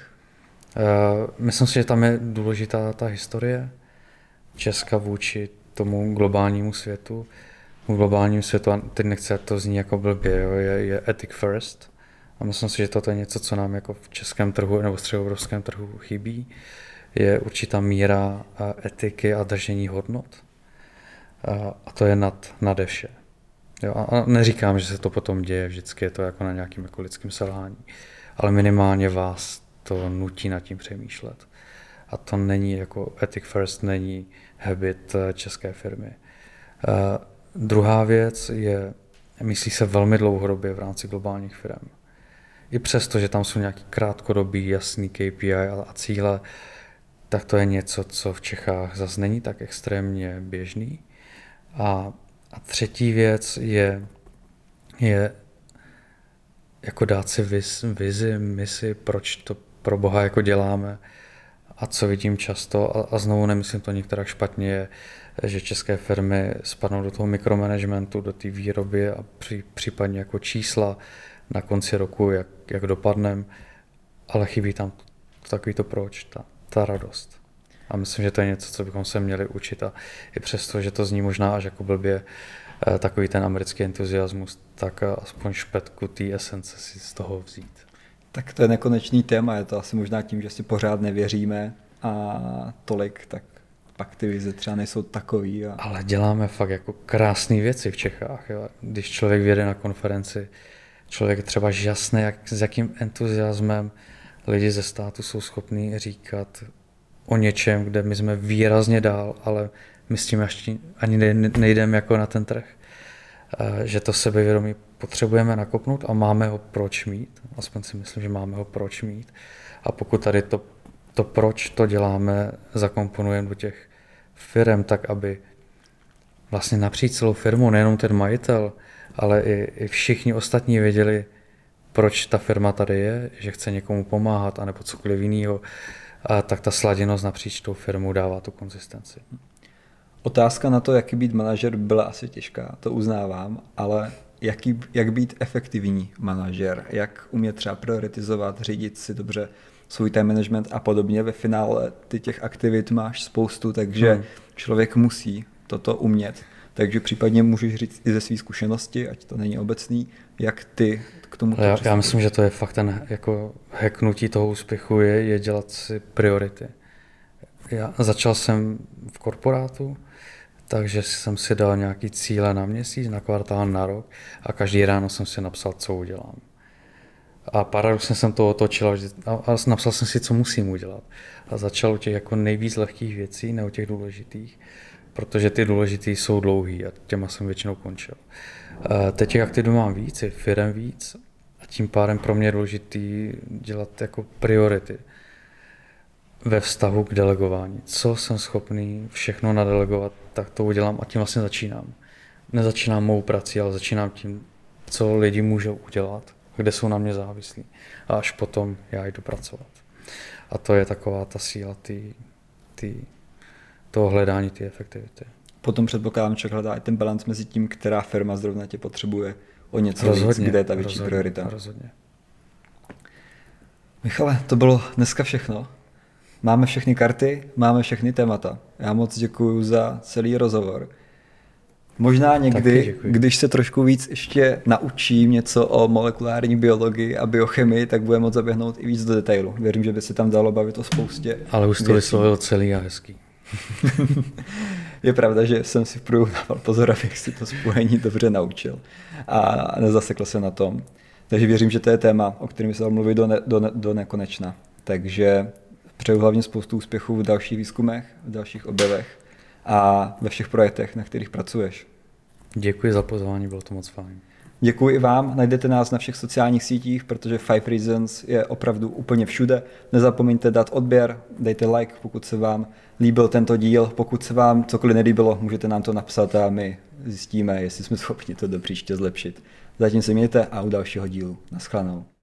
Uh, myslím si, že tam je důležitá ta historie Česka vůči tomu globálnímu světu. V globálním světu, a teď nechci, to zní jako blbě, jo, je, je ethic first. A myslím si, že toto je něco, co nám jako v českém trhu nebo středoevropském trhu chybí. Je určitá míra etiky a držení hodnot. A, a to je nad, nade vše. Jo, a neříkám, že se to potom děje, vždycky je to jako na nějakým jako lidském selhání, ale minimálně vás to nutí nad tím přemýšlet. A to není jako ethic first, není habit české firmy. Uh, druhá věc je, myslí se velmi dlouhodobě v rámci globálních firm. I přesto, že tam jsou nějaký krátkodobý, jasný K P I a, a cíle, tak to je něco, co v Čechách zase není tak extrémně běžný. A A třetí věc je, je jako dát si viz, vizi, misi, proč to pro Boha jako děláme a co vidím často. A, a znovu nemyslím to nikterak špatně, je, že české firmy spadnou do toho mikromanagementu, do té výroby a při, případně jako čísla na konci roku, jak, jak dopadnem, ale chybí tam takový to proč, ta, ta radost. A myslím, že to je něco, co bychom se měli učit. A i přesto, že to zní možná až jako blbě takový ten americký entuziasmus, tak aspoň špetku té esence si z toho vzít. Tak to je nekonečný téma. Je to asi možná tím, že si pořád nevěříme a tolik, tak pak ty vize třeba nejsou takový. A... Ale děláme fakt jako krásné věci v Čechách. Jo? Když člověk vyjede na konferenci, člověk je třeba jasný, jak, s jakým entuziasmem lidi ze státu jsou schopní říkat o něčem, kde my jsme výrazně dál, ale my s tím ještě ani nejdeme jako na ten trh. Že to sebevědomí potřebujeme nakopnout a máme ho proč mít. Aspoň si myslím, že máme ho proč mít. A pokud tady to, to proč to děláme, zakomponujeme do těch firem tak, aby vlastně napříč celou firmu, nejenom ten majitel, ale i, i všichni ostatní věděli, proč ta firma tady je, že chce někomu pomáhat anebo cokoliv jiného. A tak ta sladěnost napříč tou firmou dává tu konzistenci. Otázka na to, jaký být manažer, byla asi těžká, to uznávám, ale jaký, jak být efektivní manažer, jak umět třeba prioritizovat, řídit si dobře svůj time management a podobně. Ve finále ty těch aktivit máš spoustu, takže hmm. člověk musí toto umět. Takže případně můžeš říct i ze své zkušenosti, ať to není obecný, jak ty k tomu... Já, já myslím, že to je fakt ten jako hacknutí toho úspěchu je, je dělat si priority. Já začal jsem v korporátu, takže jsem si dal nějaký cíle na měsíc, na kvartál, na rok a každý ráno jsem si napsal, co udělám. A paradoxně jsem to otočil a napsal jsem si, co musím udělat. A začal u těch jako nejvíc lehkých věcí, ne u těch důležitých, protože ty důležitý jsou dlouhý a těma jsem většinou končil. Teď jak ty doma mám víc, je firem víc a tím pádem pro mě je důležitý dělat jako priority ve vztahu k delegování. Co jsem schopný všechno nadelegovat, tak to udělám a tím vlastně začínám. Nezačínám mou prací, ale začínám tím, co lidi můžou udělat, kde jsou na mě závislí a až potom já jdu pracovat. A to je taková ta síla ty ty, toho hledání ty efektivity. Potom předpokládám, že hledá i ten balans mezi tím, která firma zrovna tě potřebuje o něco víc, kde je ta větší rozhodně, priorita. Rozhodně. Michale, to bylo dneska všechno. Máme všechny karty, máme všechny témata. Já moc děkuju za celý rozhovor. Možná někdy, když se trošku víc ještě naučím něco o molekulární biologii a biochemii, tak budeme moc zaběhnout i víc do detailu. Věřím, že by se tam dalo bavit o spoustě. Ale už to vyslovil celý a hezký. Je pravda, že jsem si v průběhu dával pozor, abych si to spojení dobře naučil a nezasekl se na tom. Takže věřím, že to je téma, o kterém se dá mluvit do, ne, do, ne, do nekonečna. Takže přeju hlavně spoustu úspěchů v dalších výzkumech, v dalších objevech a ve všech projektech, na kterých pracuješ. Děkuji za pozvání, bylo to moc fajn. Děkuji i vám, najdete nás na všech sociálních sítích, protože five reasons je opravdu úplně všude. Nezapomeňte dát odběr, dejte like, pokud se vám líbil tento díl, pokud se vám cokoliv nelíbilo, můžete nám to napsat a my zjistíme, jestli jsme schopni to do příště zlepšit. Zatím se mějte a u dalšího dílu. Naschledanou.